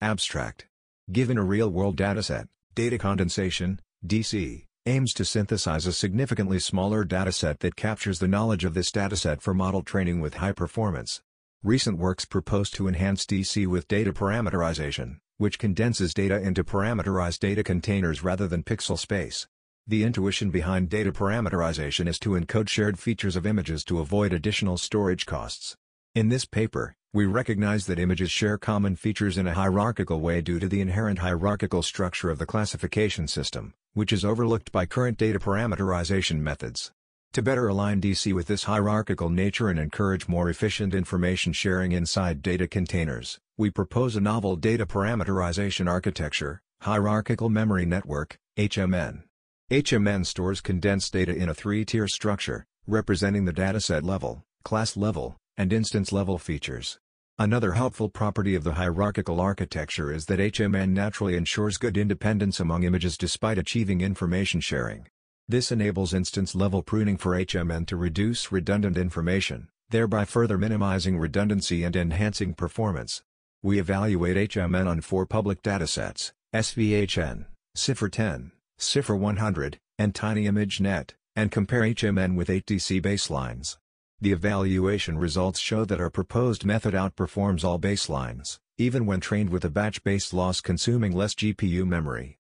Abstract. Given a real-world dataset, data condensation D C aims to synthesize a significantly smaller dataset that captures the knowledge of this dataset for model training with high performance. Recent works propose to enhance D C with data parameterization, which condenses data into parameterized data containers rather than pixel space. The intuition behind data parameterization is to encode shared features of images to avoid additional storage costs. In this paper, we recognize that images share common features in a hierarchical way due to the inherent hierarchical structure of the classification system, which is overlooked by current data parameterization methods. To better align D C with this hierarchical nature and encourage more efficient information sharing inside data containers, we propose a novel data parameterization architecture, Hierarchical Memory Network, H M N. H M N stores condensed data in a three-tier structure, representing the dataset level, class level, and instance level features. Another helpful property of the hierarchical architecture is that H M N naturally ensures good independence among images despite achieving information sharing. This enables instance level pruning for H M N to reduce redundant information, thereby further minimizing redundancy and enhancing performance. We evaluate H M N on four public datasets, S V H N, cipher ten, cipher one hundred, and TinyImageNet, and compare H M N with eight D C baselines. The evaluation results show that our proposed method outperforms all baselines, even when trained with a batch-based loss consuming less G P U memory.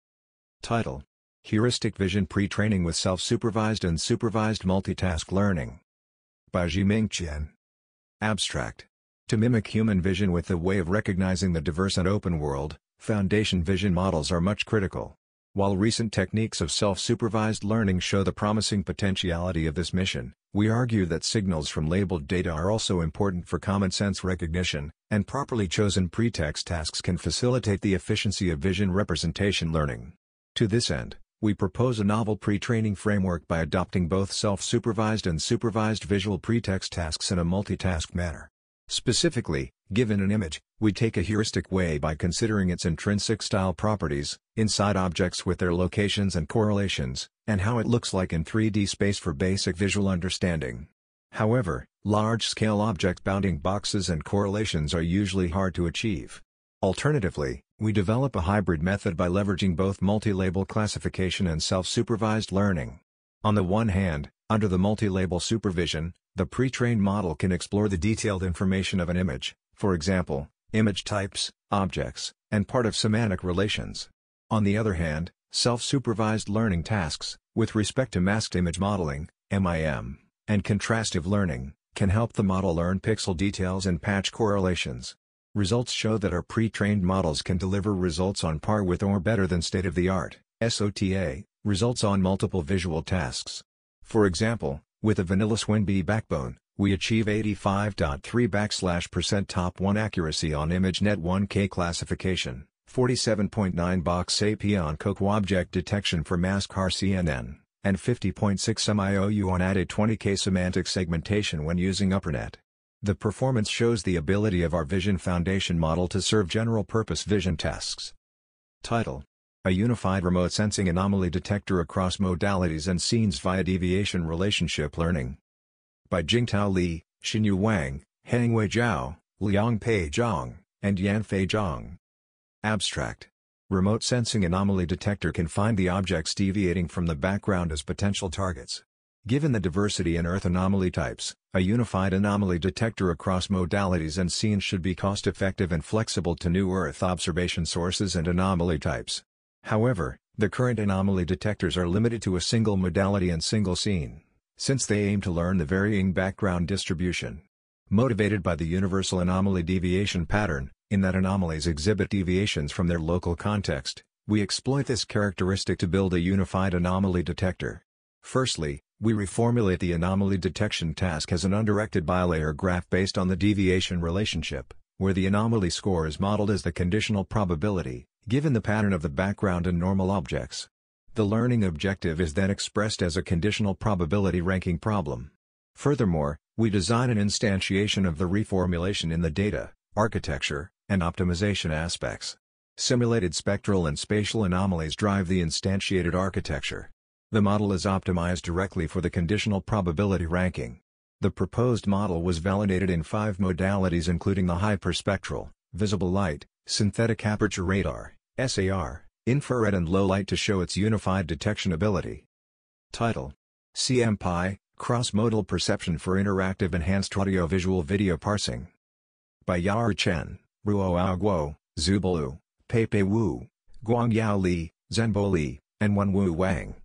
Title: Heuristic Vision Pre-Training with Self-Supervised and Supervised Multitask Learning. By Zhiming Qian. Abstract. To mimic human vision with the way of recognizing the diverse and open world, foundation vision models are much critical. While recent techniques of self-supervised learning show the promising potentiality of this mission, we argue that signals from labeled data are also important for common sense recognition, and properly chosen pretext tasks can facilitate the efficiency of vision representation learning. To this end, we propose a novel pre-training framework by adopting both self-supervised and supervised visual pretext tasks in a multitask manner. Specifically, given an image, we take a heuristic way by considering its intrinsic style properties, inside objects with their locations and correlations, and how it looks like in three D space for basic visual understanding. However, large-scale object bounding boxes and correlations are usually hard to achieve. Alternatively, we develop a hybrid method by leveraging both multi-label classification and self-supervised learning. On the one hand, under the multi-label supervision, the pre-trained model can explore the detailed information of an image, for example, image types, objects, and part of semantic relations. On the other hand, self-supervised learning tasks, with respect to masked image modeling, M I M, and contrastive learning, can help the model learn pixel details and patch correlations. Results show that our pre-trained models can deliver results on par with or better than state-of-the-art, S O T A, results on multiple visual tasks. For example, with a vanilla Swinbee backbone, we achieve eighty-five point three percent top one accuracy on ImageNet one K classification, forty-seven point nine box A P on Cocoa object detection for mask R C N N, and fifty point six M I O U on added twenty K semantic segmentation when using UpperNet. The performance shows the ability of our vision foundation model to serve general-purpose vision tasks. Title: A Unified Remote Sensing Anomaly Detector Across Modalities and Scenes Via Deviation Relationship Learning. By Jingtao Li, Xinyu Wang, Hengwei Zhao, Liang Pei Zhang, and Yanfei Zhang. Abstract: Remote Sensing Anomaly Detector can find the objects deviating from the background as potential targets. Given the diversity in Earth anomaly types, a unified anomaly detector across modalities and scenes should be cost-effective and flexible to new Earth observation sources and anomaly types. However, the current anomaly detectors are limited to a single modality and single scene, since they aim to learn the varying background distribution. Motivated by the universal anomaly deviation pattern, in that anomalies exhibit deviations from their local context, we exploit this characteristic to build a unified anomaly detector. Firstly, we reformulate the anomaly detection task as an undirected bilayer graph based on the deviation relationship, where the anomaly score is modeled as the conditional probability, given the pattern of the background and normal objects. The learning objective is then expressed as a conditional probability ranking problem. Furthermore, we design an instantiation of the reformulation in the data, architecture, and optimization aspects. Simulated spectral and spatial anomalies drive the instantiated architecture. The model is optimized directly for the conditional probability ranking. The proposed model was validated in five modalities including the hyperspectral, visible light, synthetic aperture radar, S A R, infrared and low light to show its unified detection ability. Title: C M P I, Cross-Modal Perception for Interactive Enhanced Audiovisual Video Parsing. By Yao Chen, Ruo Guo, Zubal Wu, Peipei Wu, Guangyao Li, Zhenbo Li, and Wenwu Wang.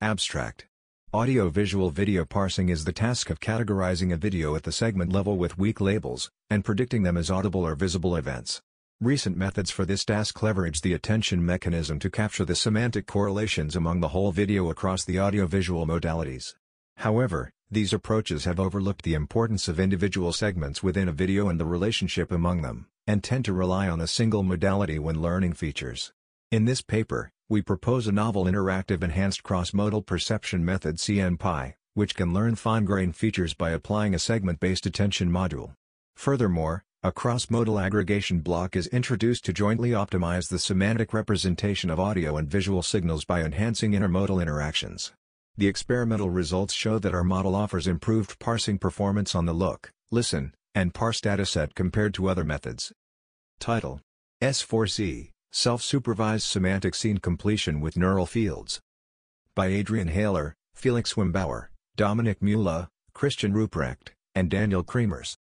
Abstract: Audio-visual video parsing is the task of categorizing a video at the segment level with weak labels, and predicting them as audible or visible events. Recent methods for this task leverage the attention mechanism to capture the semantic correlations among the whole video across the audio-visual modalities. However, these approaches have overlooked the importance of individual segments within a video and the relationship among them, and tend to rely on a single modality when learning features. In this paper, we propose a novel interactive enhanced cross-modal perception method C M P I, which can learn fine-grained features by applying a segment-based attention module. Furthermore, a cross-modal aggregation block is introduced to jointly optimize the semantic representation of audio and visual signals by enhancing intermodal interactions. The experimental results show that our model offers improved parsing performance on the look, listen, and parse dataset compared to other methods. Title: S four C. Self-Supervised Semantic Scene Completion with Neural Fields. By Adrian Haler, Felix Wimbauer, Dominic Mula, Christian Ruprecht, and Daniel Kremers.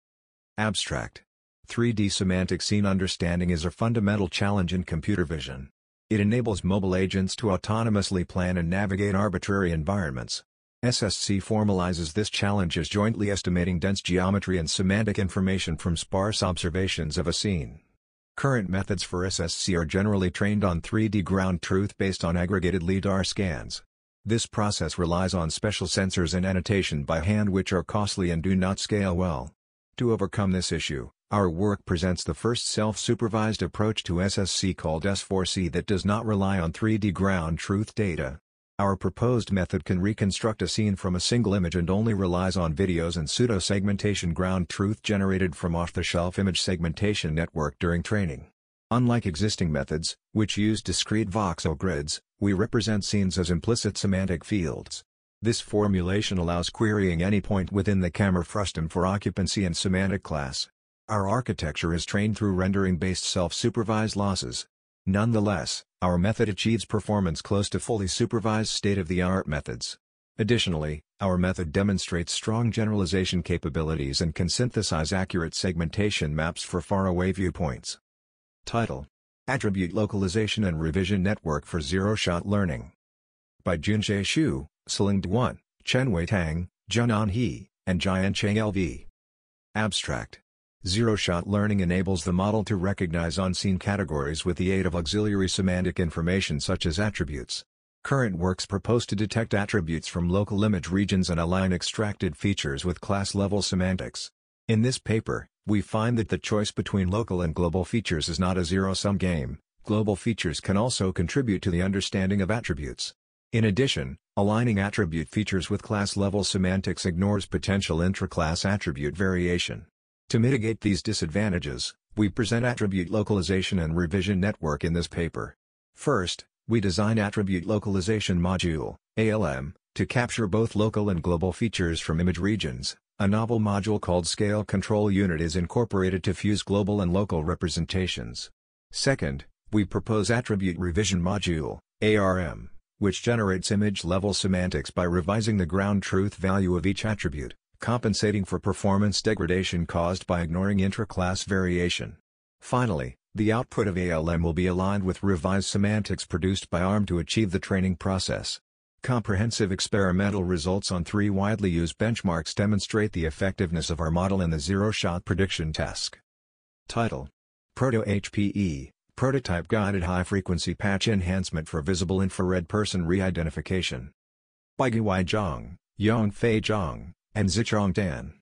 Abstract: three D semantic scene understanding is a fundamental challenge in computer vision. It enables mobile agents to autonomously plan and navigate arbitrary environments. S S C formalizes this challenge as jointly estimating dense geometry and semantic information from sparse observations of a scene. Current methods for S S C are generally trained on three D ground truth based on aggregated LiDAR scans. This process relies on special sensors and annotation by hand which are costly and do not scale well. To overcome this issue, our work presents the first self-supervised approach to S S C called S four C that does not rely on three D ground truth data. Our proposed method can reconstruct a scene from a single image and only relies on videos and pseudo-segmentation ground truth generated from off-the-shelf image segmentation network during training. Unlike existing methods, which use discrete voxel grids, we represent scenes as implicit semantic fields. This formulation allows querying any point within the camera frustum for occupancy and semantic class. Our architecture is trained through rendering-based self-supervised losses. Nonetheless, our method achieves performance close to fully supervised state-of-the-art methods. Additionally, our method demonstrates strong generalization capabilities and can synthesize accurate segmentation maps for faraway viewpoints. Title: Attribute Localization and Revision Network for Zero-Shot Learning. By Junxie Xu, Seling Duan, Chen Wei Tang, Junan He, and Jian Cheng L V. Abstract. Zero-shot learning enables the model to recognize unseen categories with the aid of auxiliary semantic information such as attributes. Current works propose to detect attributes from local image regions and align extracted features with class-level semantics. In this paper, we find that the choice between local and global features is not a zero-sum game. Global features can also contribute to the understanding of attributes. In addition, aligning attribute features with class-level semantics ignores potential intra-class attribute variation. To mitigate these disadvantages, we present attribute localization and revision network in this paper. First, we design attribute localization module, A L M, to capture both local and global features from image regions. A novel module called Scale Control Unit is incorporated to fuse global and local representations. Second, we propose attribute revision module, A R M, which generates image-level semantics by revising the ground truth value of each attribute, compensating for performance degradation caused by ignoring intra-class variation. Finally, the output of A L M will be aligned with revised semantics produced by A R M to achieve the training process. Comprehensive experimental results on three widely used benchmarks demonstrate the effectiveness of our model in the zero-shot prediction task. Title: Proto-H P E, Prototype Guided High-Frequency Patch Enhancement for Visible Infrared Person Re-Identification. By Guowei Zhang, Yongfei Zhang, and Zichong Dan.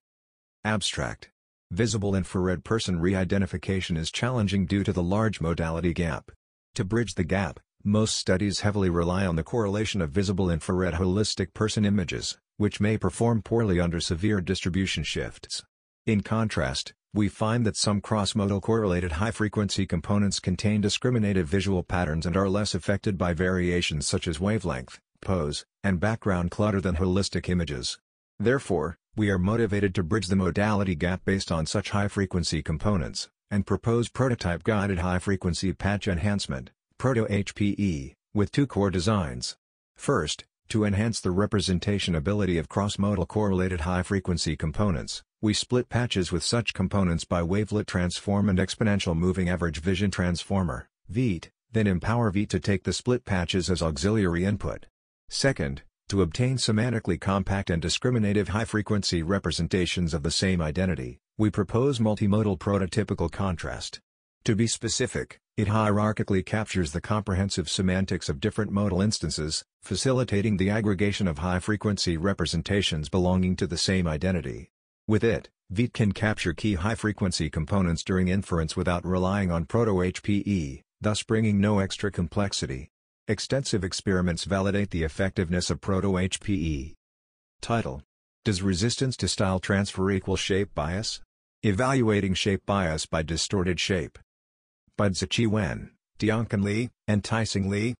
Abstract. Visible infrared person re-identification is challenging due to the large modality gap. To bridge the gap, most studies heavily rely on the correlation of visible infrared holistic person images, which may perform poorly under severe distribution shifts. In contrast, we find that some cross-modal correlated high-frequency components contain discriminative visual patterns and are less affected by variations such as wavelength, pose, and background clutter than holistic images. Therefore, we are motivated to bridge the modality gap based on such high-frequency components, and propose prototype-guided high-frequency patch enhancement, proto-H P E, with two core designs. First, to enhance the representation ability of cross-modal correlated high-frequency components, we split patches with such components by wavelet transform and exponential moving average vision transformer, V E T, then empower V E T to take the split patches as auxiliary input. Second, to obtain semantically compact and discriminative high-frequency representations of the same identity, we propose multimodal prototypical contrast. To be specific, it hierarchically captures the comprehensive semantics of different modal instances, facilitating the aggregation of high-frequency representations belonging to the same identity. With it, V E T can capture key high-frequency components during inference without relying on proto-H P E, thus bringing no extra complexity. Extensive experiments validate the effectiveness of proto-H P E. Title: Does resistance to style transfer equal shape bias? Evaluating shape bias by distorted shape. By Zichi Wen, Dianken Lee, and Taising Lee.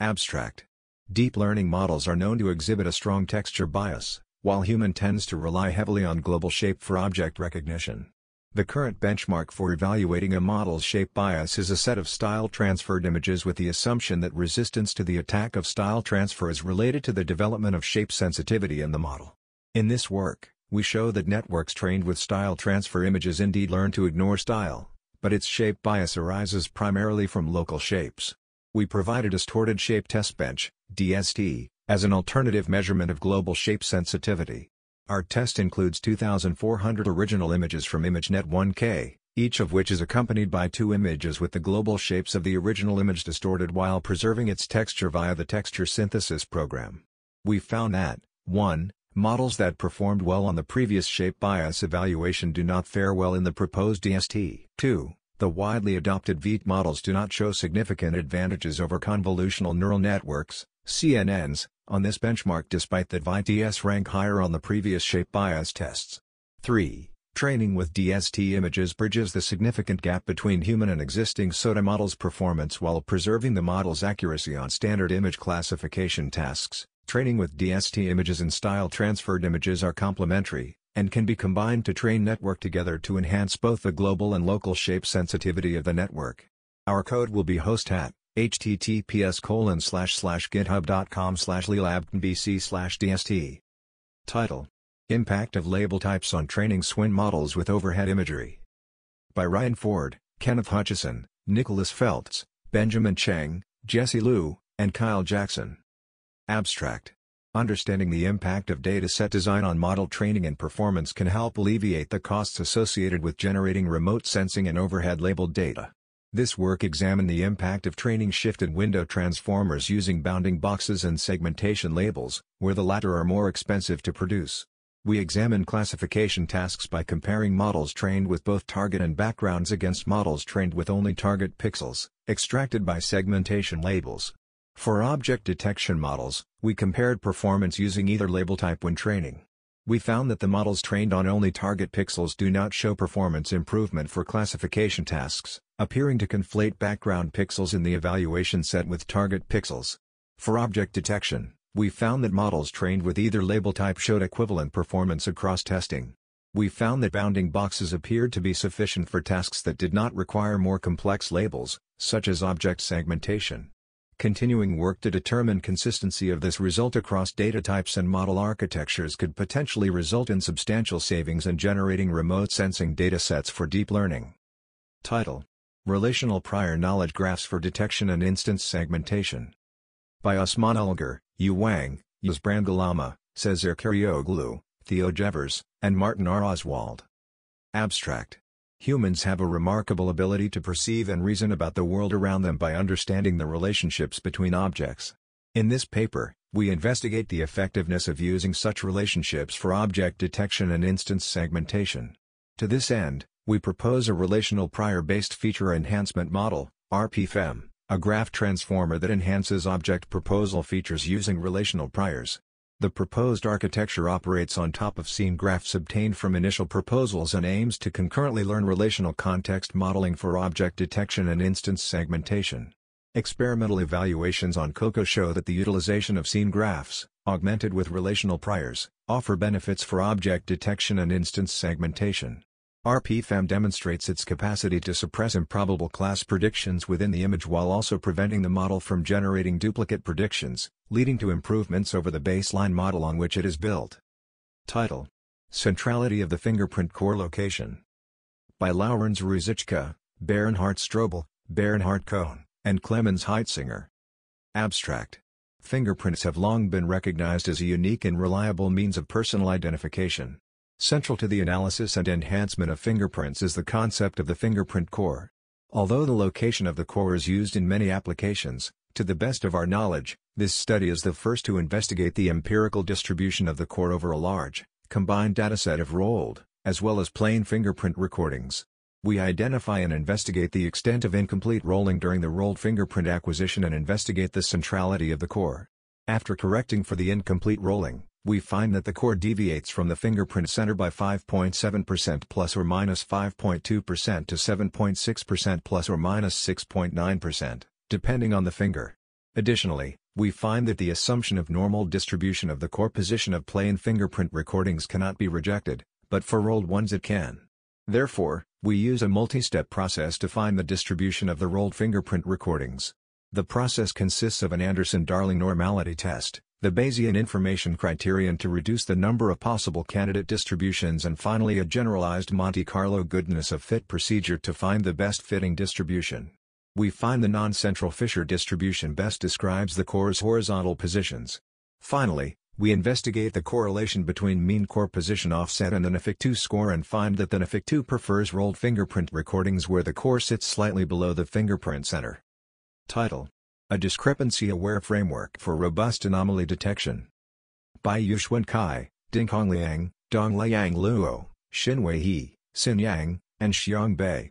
Abstract. Deep learning models are known to exhibit a strong texture bias, while human tends to rely heavily on global shape for object recognition. The current benchmark for evaluating a model's shape bias is a set of style-transferred images with the assumption that resistance to the attack of style transfer is related to the development of shape sensitivity in the model. In this work, we show that networks trained with style transfer images indeed learn to ignore style, but its shape bias arises primarily from local shapes. We provide a distorted shape testbench, D S T, as an alternative measurement of global shape sensitivity. Our test includes two thousand four hundred original images from ImageNet one K, each of which is accompanied by two images with the global shapes of the original image distorted while preserving its texture via the texture synthesis program. We found that, one. Models that performed well on the previous shape bias evaluation do not fare well in the proposed D S T. two. The widely adopted V E T models do not show significant advantages over convolutional neural networks, C N Ns, on this benchmark despite that V I T S rank higher on the previous shape bias tests. three. Training with D S T images bridges the significant gap between human and existing S O T A models' performance while preserving the model's accuracy on standard image classification tasks. Training with D S T images and style-transferred images are complementary, and can be combined to train network together to enhance both the global and local shape sensitivity of the network. Our code will be host at H T T P S colon slash slash github dot com slash leelabdnbc slash D S T. Title: Impact of Label Types on Training S W I N Models with Overhead Imagery. By Ryan Ford, Kenneth Hutchison, Nicholas Feltz, Benjamin Chang, Jesse Liu, and Kyle Jackson. Abstract: Understanding the impact of data set design on model training and performance can help alleviate the costs associated with generating remote sensing and overhead labeled data. This work examined the impact of training shifted window transformers using bounding boxes and segmentation labels, where the latter are more expensive to produce. We examine classification tasks by comparing models trained with both target and backgrounds against models trained with only target pixels, extracted by segmentation labels. For object detection models, we compared performance using either label type when training. We found that the models trained on only target pixels do not show performance improvement for classification tasks, appearing to conflate background pixels in the evaluation set with target pixels. For object detection, we found that models trained with either label type showed equivalent performance across testing. We found that bounding boxes appeared to be sufficient for tasks that did not require more complex labels, such as object segmentation. Continuing work to determine consistency of this result across data types and model architectures could potentially result in substantial savings in generating remote sensing datasets for deep learning. Title: Relational Prior Knowledge Graphs for Detection and Instance Segmentation. By Osman Ulgar, Yu Wang, Yuzbran Galama, Cesar Karayoglu, Theo Jevers, and Martin R. Oswald. Abstract: Humans have a remarkable ability to perceive and reason about the world around them by understanding the relationships between objects. In this paper, we investigate the effectiveness of using such relationships for object detection and instance segmentation. To this end, we propose a relational prior-based feature enhancement model, R P F E M, a graph transformer that enhances object proposal features using relational priors. The proposed architecture operates on top of scene graphs obtained from initial proposals and aims to concurrently learn relational context modeling for object detection and instance segmentation. Experimental evaluations on COCO show that the utilization of scene graphs, augmented with relational priors, offer benefits for object detection and instance segmentation. R P F E M demonstrates its capacity to suppress improbable class predictions within the image while also preventing the model from generating duplicate predictions, leading to improvements over the baseline model on which it is built. Title: Centrality of the Fingerprint Core Location. By Laurens Ruzichka, Bernhard Strobel, Bernhard Cohn, and Clemens Heitzinger. Abstract: Fingerprints have long been recognized as a unique and reliable means of personal identification. Central to the analysis and enhancement of fingerprints is the concept of the fingerprint core. Although the location of the core is used in many applications, to the best of our knowledge, this study is the first to investigate the empirical distribution of the core over a large, combined dataset of rolled, as well as plain fingerprint recordings. We identify and investigate the extent of incomplete rolling during the rolled fingerprint acquisition and investigate the centrality of the core. After correcting for the incomplete rolling, we find that the core deviates from the fingerprint center by five point seven percent plus or minus five point two percent to seven point six percent plus or minus six point nine percent, depending on the finger. Additionally, we find that the assumption of normal distribution of the core position of plain fingerprint recordings cannot be rejected, but for rolled ones it can. Therefore, we use a multi-step process to find the distribution of the rolled fingerprint recordings. The process consists of an Anderson-Darling normality test, the Bayesian information criterion to reduce the number of possible candidate distributions, and finally a generalized Monte Carlo goodness of fit procedure to find the best fitting distribution. We find the non-central Fisher distribution best describes the core's horizontal positions. Finally, we investigate the correlation between mean core position offset and the N F I C two score and find that the N F I C two prefers rolled fingerprint recordings where the core sits slightly below the fingerprint center. Title: A Discrepancy-Aware Framework for Robust Anomaly Detection. By Yuxuan Kai, Dingkong Liang, Dongliang Luo, Xinwei He, Xin Yang, and Xiang Bei.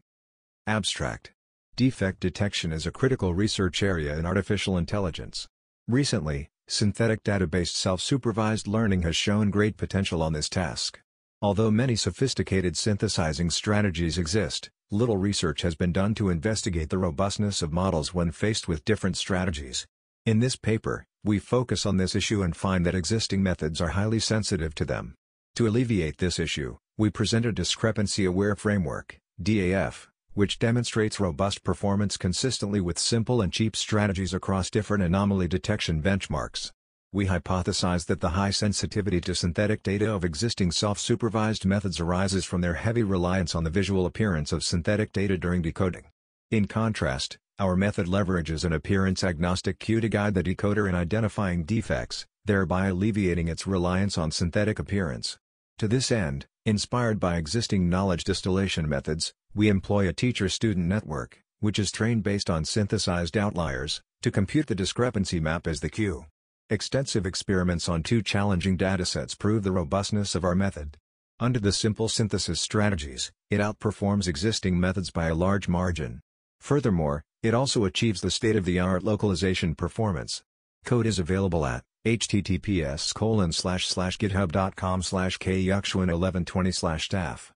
Abstract: Defect detection is a critical research area in artificial intelligence. Recently, synthetic data-based self-supervised learning has shown great potential on this task. Although many sophisticated synthesizing strategies exist, little research has been done to investigate the robustness of models when faced with different strategies. In this paper, we focus on this issue and find that existing methods are highly sensitive to them. To alleviate this issue, we present a discrepancy-aware framework, D A F, which demonstrates robust performance consistently with simple and cheap strategies across different anomaly detection benchmarks. We hypothesize that the high sensitivity to synthetic data of existing self-supervised methods arises from their heavy reliance on the visual appearance of synthetic data during decoding. In contrast, our method leverages an appearance-agnostic cue to guide the decoder in identifying defects, thereby alleviating its reliance on synthetic appearance. To this end, inspired by existing knowledge distillation methods, we employ a teacher-student network, which is trained based on synthesized outliers, to compute the discrepancy map as the cue. Extensive experiments on two challenging datasets prove the robustness of our method. Under the simple synthesis strategies, it outperforms existing methods by a large margin. Furthermore, it also achieves the state-of-the-art localization performance. Code is available at h t t p s colon slash slash github dot com slash k yuxuan eleven twenty slash staff.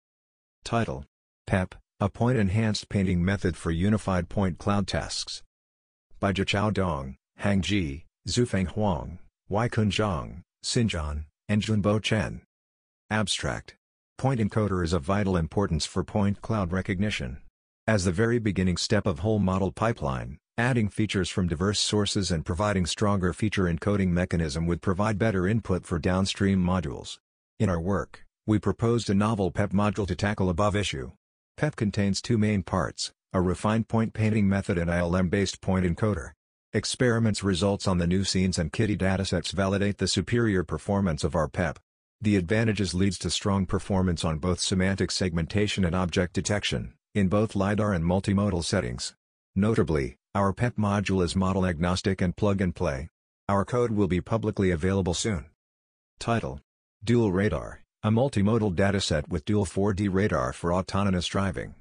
Title: P E P, a point-enhanced painting method for unified point cloud tasks. By Jichao Dong, Hang Ji, Zufeng Huang, Waikun Zhang, Sinjan, and Junbo Chen. Abstract. Point encoder is of vital importance for point cloud recognition. As the very beginning step of whole model pipeline, adding features from diverse sources and providing stronger feature encoding mechanism would provide better input for downstream modules. In our work, we proposed a novel P E P module to tackle above issue. P E P contains two main parts, a refined point painting method and I L M-based point encoder. Experiments results on the new scenes and kitty datasets validate the superior performance of our P E P. The advantages leads to strong performance on both semantic segmentation and object detection, in both LiDAR and multimodal settings. Notably, our P E P module is model-agnostic and plug-and-play. Our code will be publicly available soon. Title: Dual Radar, a multimodal dataset with dual four D radar for autonomous driving.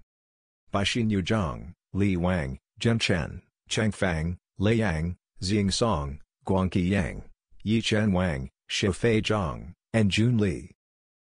By Xinyu Zhang, Li Wang, Zhen Chen, Cheng Fang, Lei Yang, Xing Song, Guangqi Yang, Yichen Wang, Xiufei Zhang, and Jun Li.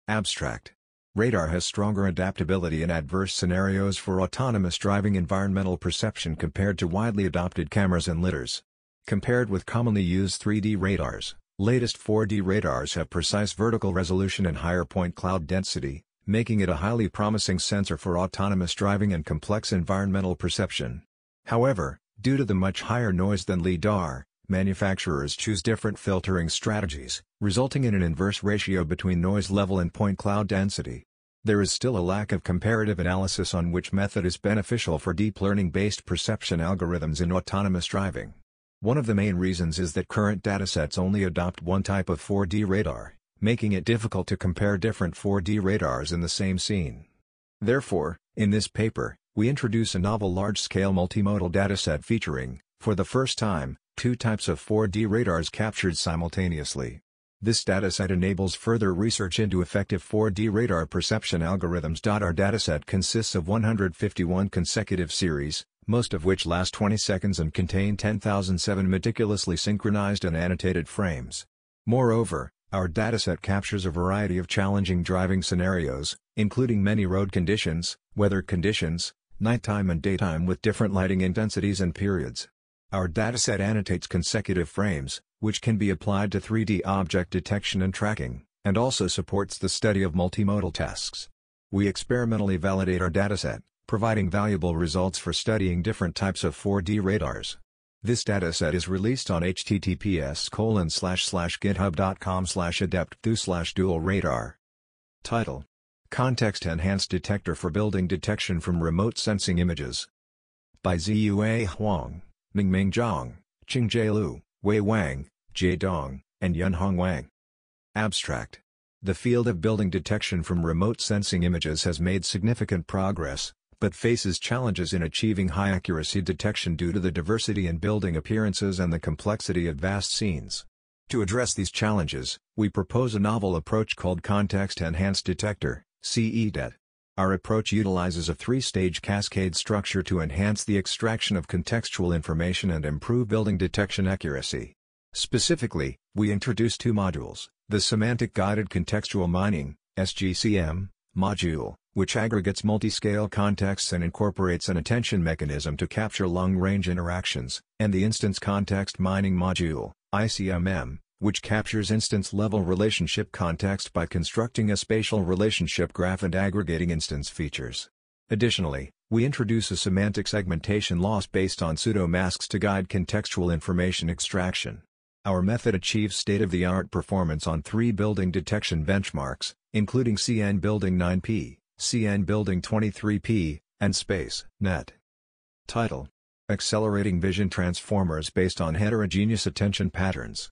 Abstract. Radar has stronger adaptability in adverse scenarios for autonomous driving environmental perception compared to widely adopted cameras and lidars. Compared with commonly used three D radars, latest four D radars have precise vertical resolution and higher point cloud density, making it a highly promising sensor for autonomous driving and complex environmental perception. However, due to the much higher noise than LiDAR, manufacturers choose different filtering strategies, resulting in an inverse ratio between noise level and point cloud density. There is still a lack of comparative analysis on which method is beneficial for deep learning-based perception algorithms in autonomous driving. One of the main reasons is that current datasets only adopt one type of four D radar, making it difficult to compare different four D radars in the same scene. Therefore, in this paper, we introduce a novel large-scale multimodal dataset featuring, for the first time, two types of four D radars captured simultaneously. This dataset enables further research into effective four D radar perception algorithms. Our dataset consists of one hundred fifty-one consecutive series, most of which last twenty seconds and contain ten thousand seven meticulously synchronized and annotated frames. Moreover, our dataset captures a variety of challenging driving scenarios, including many road conditions, weather conditions, nighttime and daytime with different lighting intensities and periods. Our dataset annotates consecutive frames, which can be applied to three D object detection and tracking, and also supports the study of multimodal tasks. We experimentally validate our dataset, providing valuable results for studying different types of four D radars. This dataset is released on h t t p s colon slash slash github dot com slash adeptthu slash dual radar. Title: Context-Enhanced Detector for Building Detection from Remote Sensing Images. By Ziyue Huang, Mingming Zhang, Qingjie Lu, Wei Wang, Jie Dong, and Yunhong Wang. Abstract. The field of building detection from remote sensing images has made significant progress, but faces challenges in achieving high-accuracy detection due to the diversity in building appearances and the complexity of vast scenes. To address these challenges, we propose a novel approach called Context-Enhanced Detector, CEDET. Our approach utilizes a three-stage cascade structure to enhance the extraction of contextual information and improve building detection accuracy. Specifically, we introduce two modules, the Semantic Guided Contextual Mining S G C M, module, which aggregates multi-scale contexts and incorporates an attention mechanism to capture long-range interactions, and the Instance Context Mining module, I C M M, which captures instance-level relationship context by constructing a spatial relationship graph and aggregating instance features. Additionally, we introduce a semantic segmentation loss based on pseudo-masks to guide contextual information extraction. Our method achieves state-of-the-art performance on three building detection benchmarks, including C N Building nine P, C N Building twenty-three P, and Space dot net. Title: Accelerating Vision Transformers Based on Heterogeneous Attention Patterns.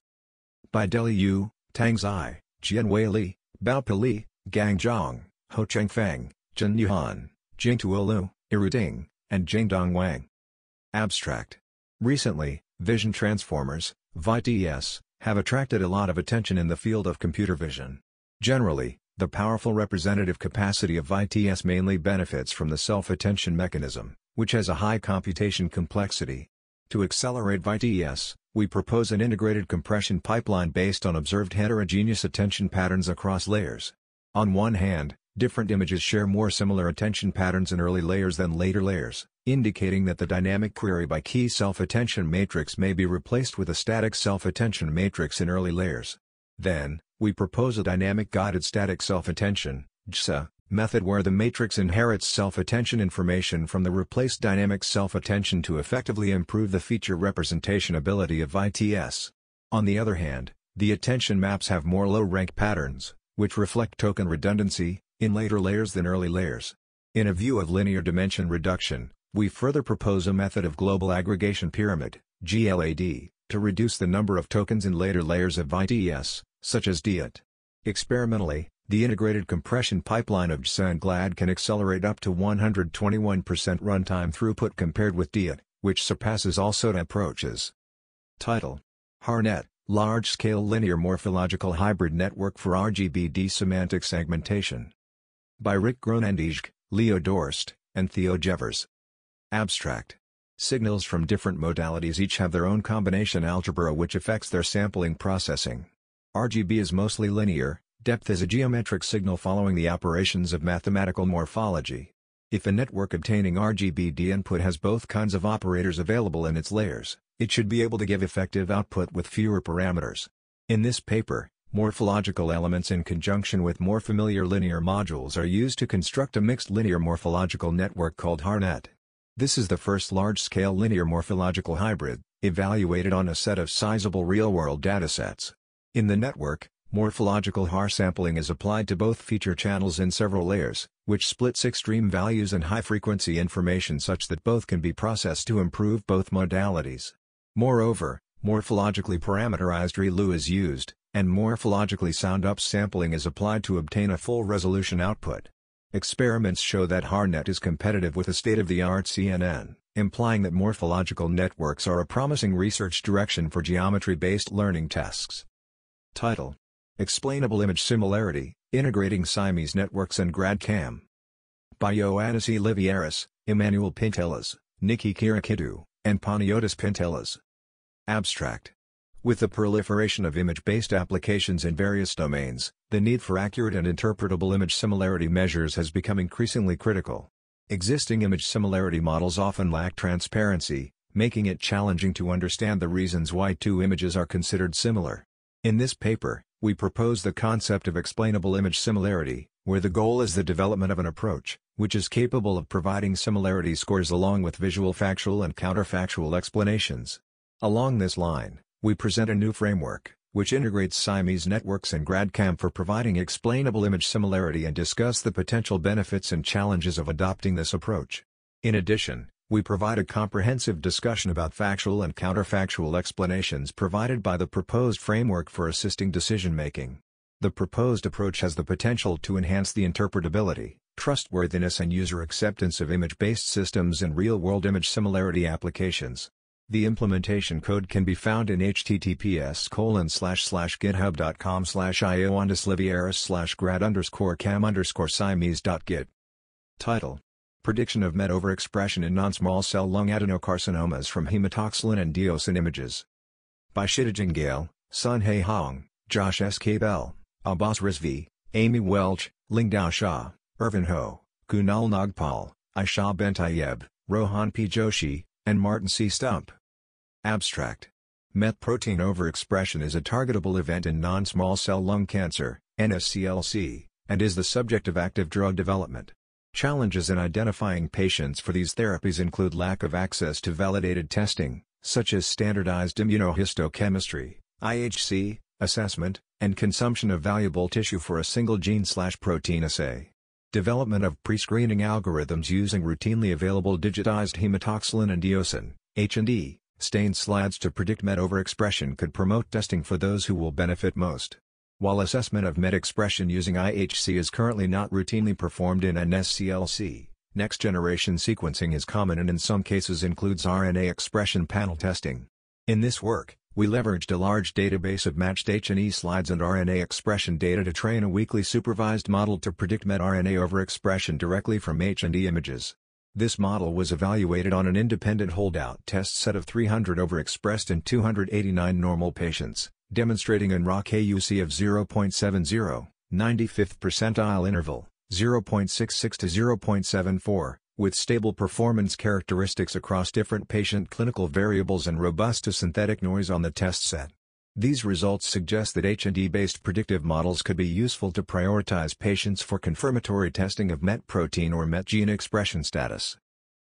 By Deli Yu, Tang Zai, Jianwei Li, Baopi Li, Gang Zhang, Ho Chengfeng, Jin Yuhan, Jingtuo Lu, Iru Ding, and Jingdong Wang. Abstract. Recently, vision transformers, V I T S, have attracted a lot of attention in the field of computer vision. Generally, the powerful representative capacity of V I T S mainly benefits from the self-attention mechanism, which has a high computation complexity. To accelerate V I T S, we propose an integrated compression pipeline based on observed heterogeneous attention patterns across layers. On one hand, different images share more similar attention patterns in early layers than later layers, indicating that the dynamic query by key self-attention matrix may be replaced with a static self-attention matrix in early layers. Then, we propose a dynamic guided static self-attention (G S A) method where the matrix inherits self-attention information from the replaced dynamic self-attention to effectively improve the feature representation ability of V I T S. On the other hand, the attention maps have more low-rank patterns, which reflect token redundancy, in later layers than early layers. In a view of linear dimension reduction, we further propose a method of global aggregation pyramid (G L A D) to reduce the number of tokens in later layers of V I T S, such as D I T. Experimentally, the integrated compression pipeline of G S A and G L A D can accelerate up to one hundred twenty-one percent runtime throughput compared with D I T, which surpasses all S O T A approaches. Title: HARNET, Large-Scale Linear Morphological Hybrid Network for R G B D Semantic Segmentation. By Rick Groenendijk, Leo Dorst, and Theo Jevers. Abstract. Signals from different modalities each have their own combination algebra which affects their sampling processing. R G B is mostly linear. Depth is a geometric signal following the operations of mathematical morphology. If a network obtaining R G B D input has both kinds of operators available in its layers, it should be able to give effective output with fewer parameters. In this paper, morphological elements in conjunction with more familiar linear modules are used to construct a mixed linear morphological network called HARNET. This is the first large-scale linear morphological hybrid, evaluated on a set of sizable real-world datasets. In the network, morphological H A R sampling is applied to both feature channels in several layers, which splits extreme values and high-frequency information such that both can be processed to improve both modalities. Moreover, morphologically parameterized ReLU is used, and morphologically sound upsampling is applied to obtain a full resolution output. Experiments show that HARNET is competitive with a state-of-the-art C N N, implying that morphological networks are a promising research direction for geometry-based learning tasks. Title: Explainable Image Similarity, Integrating Siamese Networks and GradCam. By Ioannis E. Livieris, Emmanuel Pintelas, Nikki Kirakidou, and Paniotis Pintelas. Abstract. With the proliferation of image-based applications in various domains, the need for accurate and interpretable image similarity measures has become increasingly critical. Existing image similarity models often lack transparency, making it challenging to understand the reasons why two images are considered similar. In this paper, we propose the concept of explainable image similarity, where the goal is the development of an approach, which is capable of providing similarity scores along with visual factual and counterfactual explanations. Along this line, we present a new framework, which integrates Siamese networks and GradCam for providing explainable image similarity and discuss the potential benefits and challenges of adopting this approach. In addition, we provide a comprehensive discussion about factual and counterfactual explanations provided by the proposed framework for assisting decision-making. The proposed approach has the potential to enhance the interpretability, trustworthiness and user acceptance of image-based systems in real-world image similarity applications. The implementation code can be found in h t t p s colon slash slash github dot com slash ioannisliviaris slash grad underscore cam underscore siamese dot git. Title: Prediction of MET overexpression in non-small cell lung adenocarcinomas from hematoxylin and eosin images. by Shida Gale, Sun Hei Hong, Josh S. K. Bell, Abbas Rizvi, Amy Welch, Lingdao Shah, Irvin Ho, Kunal Nagpal, Aisha Bentayeb, Rohan P. Joshi, and Martin C. Stump. Abstract. MET protein overexpression is a targetable event in non-small cell lung cancer, N S C L C, and is the subject of active drug development. Challenges in identifying patients for these therapies include lack of access to validated testing, such as standardized immunohistochemistry, I H C, assessment, and consumption of valuable tissue for a single gene-slash-protein assay. Development of pre-screening algorithms using routinely available digitized hematoxylin and eosin, H and E, stained slides to predict MET overexpression could promote testing for those who will benefit most. While assessment of MET expression using I H C is currently not routinely performed in N S C L C, next-generation sequencing is common and in some cases includes R N A expression panel testing. In this work, we leveraged a large database of matched H and E slides and R N A expression data to train a weekly supervised model to predict MET R N A overexpression directly from H and E images. This model was evaluated on an independent holdout test set of three hundred overexpressed and two hundred eighty-nine normal patients, demonstrating an R O C A U C of zero point seven zero, ninety-fifth percentile interval, zero point six six to zero point seven four, with stable performance characteristics across different patient clinical variables and robust to synthetic noise on the test set. These results suggest that H and E-based predictive models could be useful to prioritize patients for confirmatory testing of MET protein or MET gene expression status.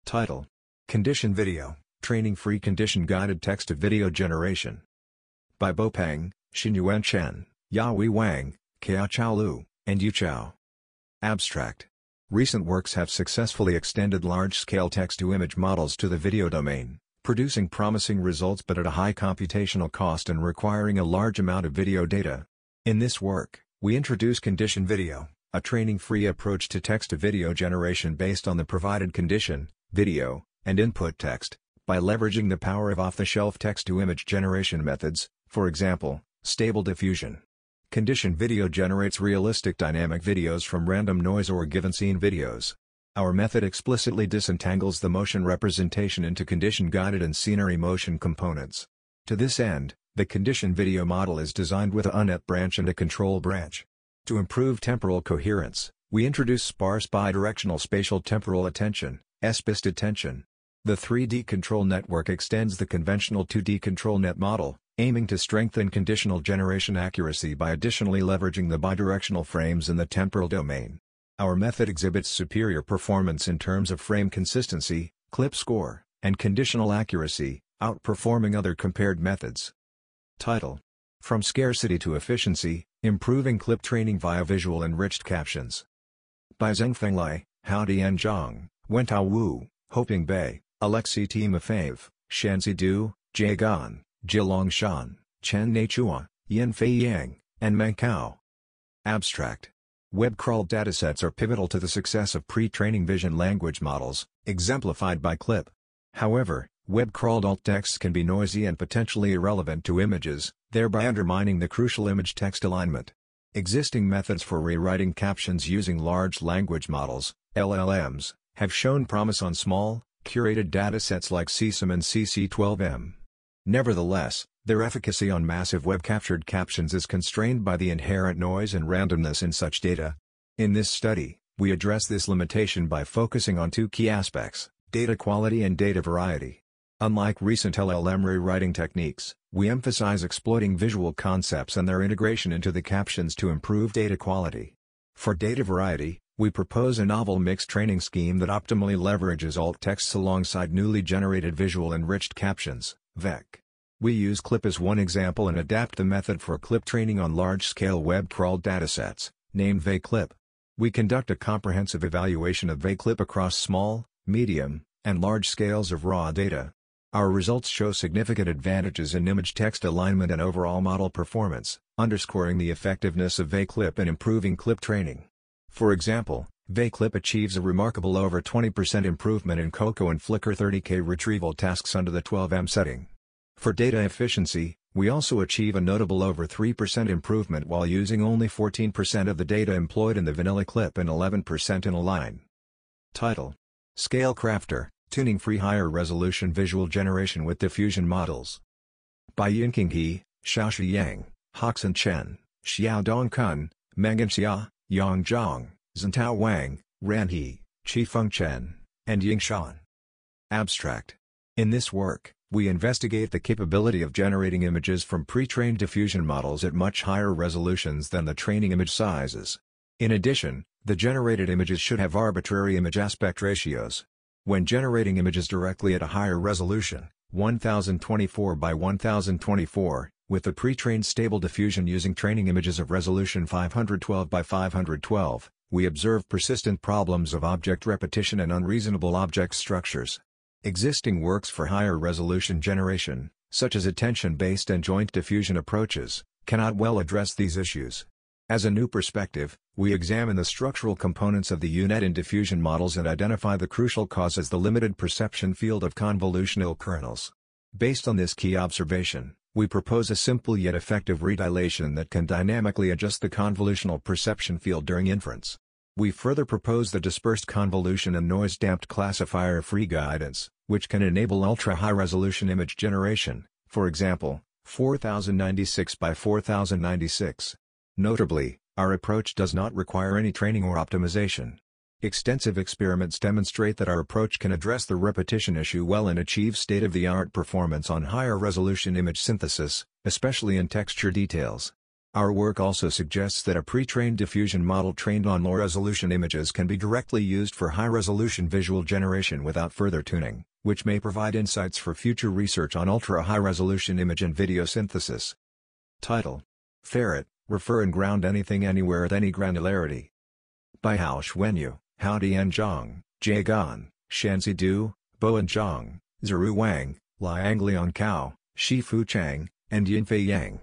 Title: Condition Video, Training-Free Condition-Guided Text-to-Video Generation. By Bopeng, Xinyuan Chen, Yahui Wang, Kia Chao Lu, and Yu Chao. Abstract. Recent works have successfully extended large-scale text-to-image models to the video domain, producing promising results but at a high computational cost and requiring a large amount of video data. In this work, we introduce condition video, a training-free approach to text-to-video generation based on the provided condition, video, and input text, by leveraging the power of off-the-shelf text-to-image generation methods, for example, stable diffusion. Condition video generates realistic dynamic videos from random noise or given scene videos. Our method explicitly disentangles the motion representation into condition-guided and scenery motion components. To this end, the condition video model is designed with a unnet branch and a control branch. To improve temporal coherence, we introduce sparse bidirectional spatial temporal attention, S B I S T attention. The three D control network extends the conventional two D control net model, aiming to strengthen conditional generation accuracy by additionally leveraging the bidirectional frames in the temporal domain. Our method exhibits superior performance in terms of frame consistency, clip score, and conditional accuracy, outperforming other compared methods. Title: From Scarcity to Efficiency, Improving Clip Training via Visual Enriched Captions. By Zhengfeng Lai, Haodian Zhang, Wentao Wu, Hoping Bei, Alexei Timofeyev, Shanzi Du, Jie Gan, Jilong Shan, Chen Nechua, Yanfei Yang, and Mankao. Abstract. Web crawl datasets are pivotal to the success of pre-training vision language models, exemplified by clip. However, web-crawled alt texts can be noisy and potentially irrelevant to images, thereby undermining the crucial image-text alignment. Existing methods for rewriting captions using large language models, L L Ms, have shown promise on small, curated datasets like C S M and C C twelve M. Nevertheless, their efficacy on massive web-captured captions is constrained by the inherent noise and randomness in such data. In this study, we address this limitation by focusing on two key aspects: data quality and data variety. Unlike recent L L M rewriting techniques, we emphasize exploiting visual concepts and their integration into the captions to improve data quality. For data variety, we propose a novel mixed training scheme that optimally leverages alt texts alongside newly generated visual enriched captions, V E C. We use clip as one example and adapt the method for clip training on large-scale web-crawled datasets, named V clip. We conduct a comprehensive evaluation of V clip across small, medium, and large scales of raw data. Our results show significant advantages in image-text alignment and overall model performance, underscoring the effectiveness of V clip in improving clip training. For example, V clip achieves a remarkable over twenty percent improvement in CoCo and Flickr thirty K retrieval tasks under the twelve M setting. For data efficiency, we also achieve a notable over three percent improvement while using only fourteen percent of the data employed in the vanilla clip and eleven percent in Align. Title: Scale Crafter, Tuning Free Higher Resolution Visual Generation with Diffusion Models. by Yinqing He, Xiaoxi Yang, Hoxin Chen, Xiao Dongkun, Mengyan Xia, Yang Zhang, Zhentao Wang, Ran He, Qifeng Chen, and Ying Shan. Abstract. In this work, we investigate the capability of generating images from pre-trained diffusion models at much higher resolutions than the training image sizes. In addition, the generated images should have arbitrary image aspect ratios. When generating images directly at a higher resolution, one thousand twenty-four by one thousand twenty-four, with the pre-trained stable diffusion using training images of resolution five hundred twelve by five hundred twelve, we observe persistent problems of object repetition and unreasonable object structures. Existing works for higher resolution generation, such as attention-based and joint diffusion approaches, cannot well address these issues. As a new perspective, we examine the structural components of the U net in diffusion models and identify the crucial cause as the limited perception field of convolutional kernels. Based on this key observation, we propose a simple yet effective redilation that can dynamically adjust the convolutional perception field during inference. We further propose the dispersed convolution and noise-damped classifier-free guidance, which can enable ultra-high-resolution image generation, for example, four thousand ninety-six by four thousand ninety-six. Notably, our approach does not require any training or optimization. Extensive experiments demonstrate that our approach can address the repetition issue well and achieve state-of-the-art performance on higher resolution image synthesis, especially in texture details. Our work also suggests that a pre-trained diffusion model trained on low-resolution images can be directly used for high-resolution visual generation without further tuning, which may provide insights for future research on ultra-high-resolution image and video synthesis. Title: Ferret. Refer and ground anything anywhere at any granularity. By Hao Xuanyu, Hao Dianzhang, Jie Gan, Shanzi Du, Bo and Zhang, Zuru Wang, Liang Liang Cao, Shifu Chang, and Yinfei Yang.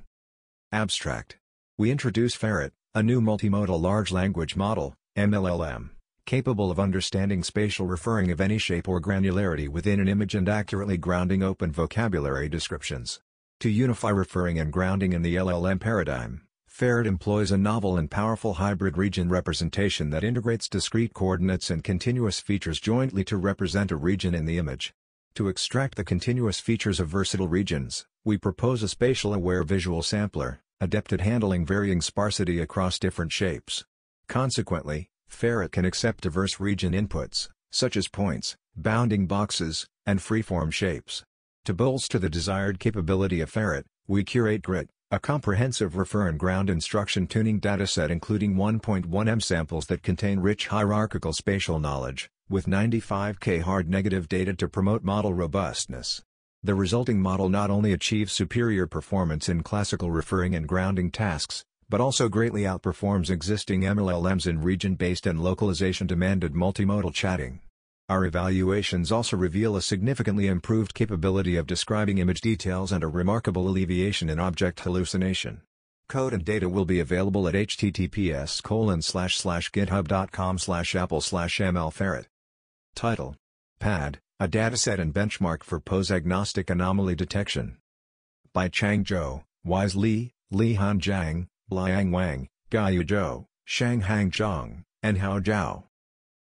Abstract. We introduce Ferret, a new multimodal large language model, M L L M, capable of understanding spatial referring of any shape or granularity within an image and accurately grounding open vocabulary descriptions. To unify referring and grounding in the L L M paradigm, Ferret employs a novel and powerful hybrid region representation that integrates discrete coordinates and continuous features jointly to represent a region in the image. To extract the continuous features of versatile regions, we propose a spatial-aware visual sampler, adept at handling varying sparsity across different shapes. Consequently, Ferret can accept diverse region inputs, such as points, bounding boxes, and freeform shapes. To bolster the desired capability of Ferret, we curate Grit, a comprehensive refer and ground instruction tuning dataset including one point one M samples that contain rich hierarchical spatial knowledge, with ninety-five K hard negative data to promote model robustness. The resulting model not only achieves superior performance in classical referring and grounding tasks, but also greatly outperforms existing M L L Ms in region-based and localization-demanded multimodal chatting. Our evaluations also reveal a significantly improved capability of describing image details and a remarkable alleviation in object hallucination. Code and data will be available at h t t p s colon slash slash github dot com slash apple slash m l ferret. Title: P A D, a dataset and benchmark for pose-agnostic anomaly detection. By Changjo, Wise Lee, Li Han Zhang, Liang Wang, Guyu Zhou, Shanghang Zhang, and Hao Zhao.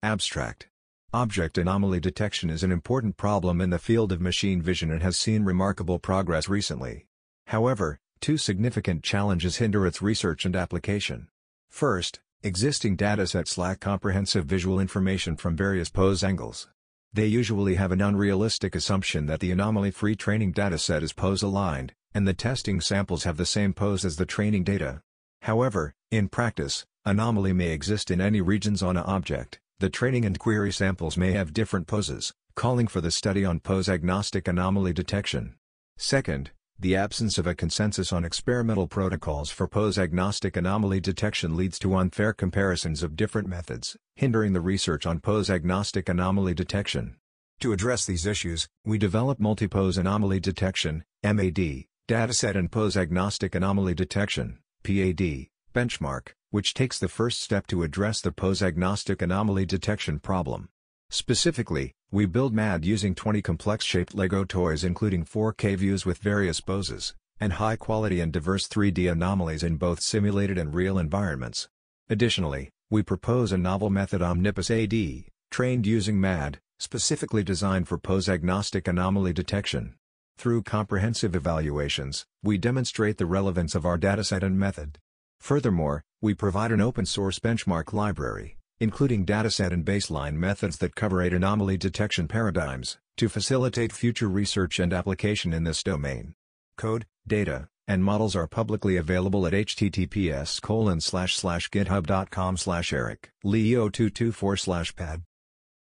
Abstract. Object anomaly detection is an important problem in the field of machine vision and has seen remarkable progress recently. However, two significant challenges hinder its research and application. First, existing datasets lack comprehensive visual information from various pose angles. They usually have an unrealistic assumption that the anomaly-free training dataset is pose-aligned, and the testing samples have the same pose as the training data. However, in practice, anomaly may exist in any regions on an object. The training and query samples may have different poses, calling for the study on pose-agnostic anomaly detection. Second, the absence of a consensus on experimental protocols for pose-agnostic anomaly detection leads to unfair comparisons of different methods, hindering the research on pose-agnostic anomaly detection. To address these issues, we develop multipose anomaly detection, M A D, dataset and pose-agnostic anomaly detection, P A D, benchmark, which takes the first step to address the pose-agnostic anomaly detection problem. Specifically, we build M A D using twenty complex-shaped Lego toys including four K views with various poses, and high-quality and diverse three D anomalies in both simulated and real environments. Additionally, we propose a novel method Omnipus A D, trained using M A D, specifically designed for pose-agnostic anomaly detection. Through comprehensive evaluations, we demonstrate the relevance of our dataset and method. Furthermore, we provide an open-source benchmark library, including dataset and baseline methods that cover eight anomaly detection paradigms, to facilitate future research and application in this domain. Code, data, and models are publicly available at h t t p s colon slash slash github dot com slash eric leo two two four slash pad.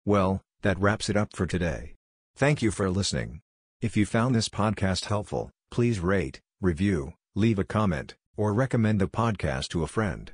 Well, that wraps it up for today. Thank you for listening. If you found this podcast helpful, please rate, review, leave a comment, or recommend the podcast to a friend.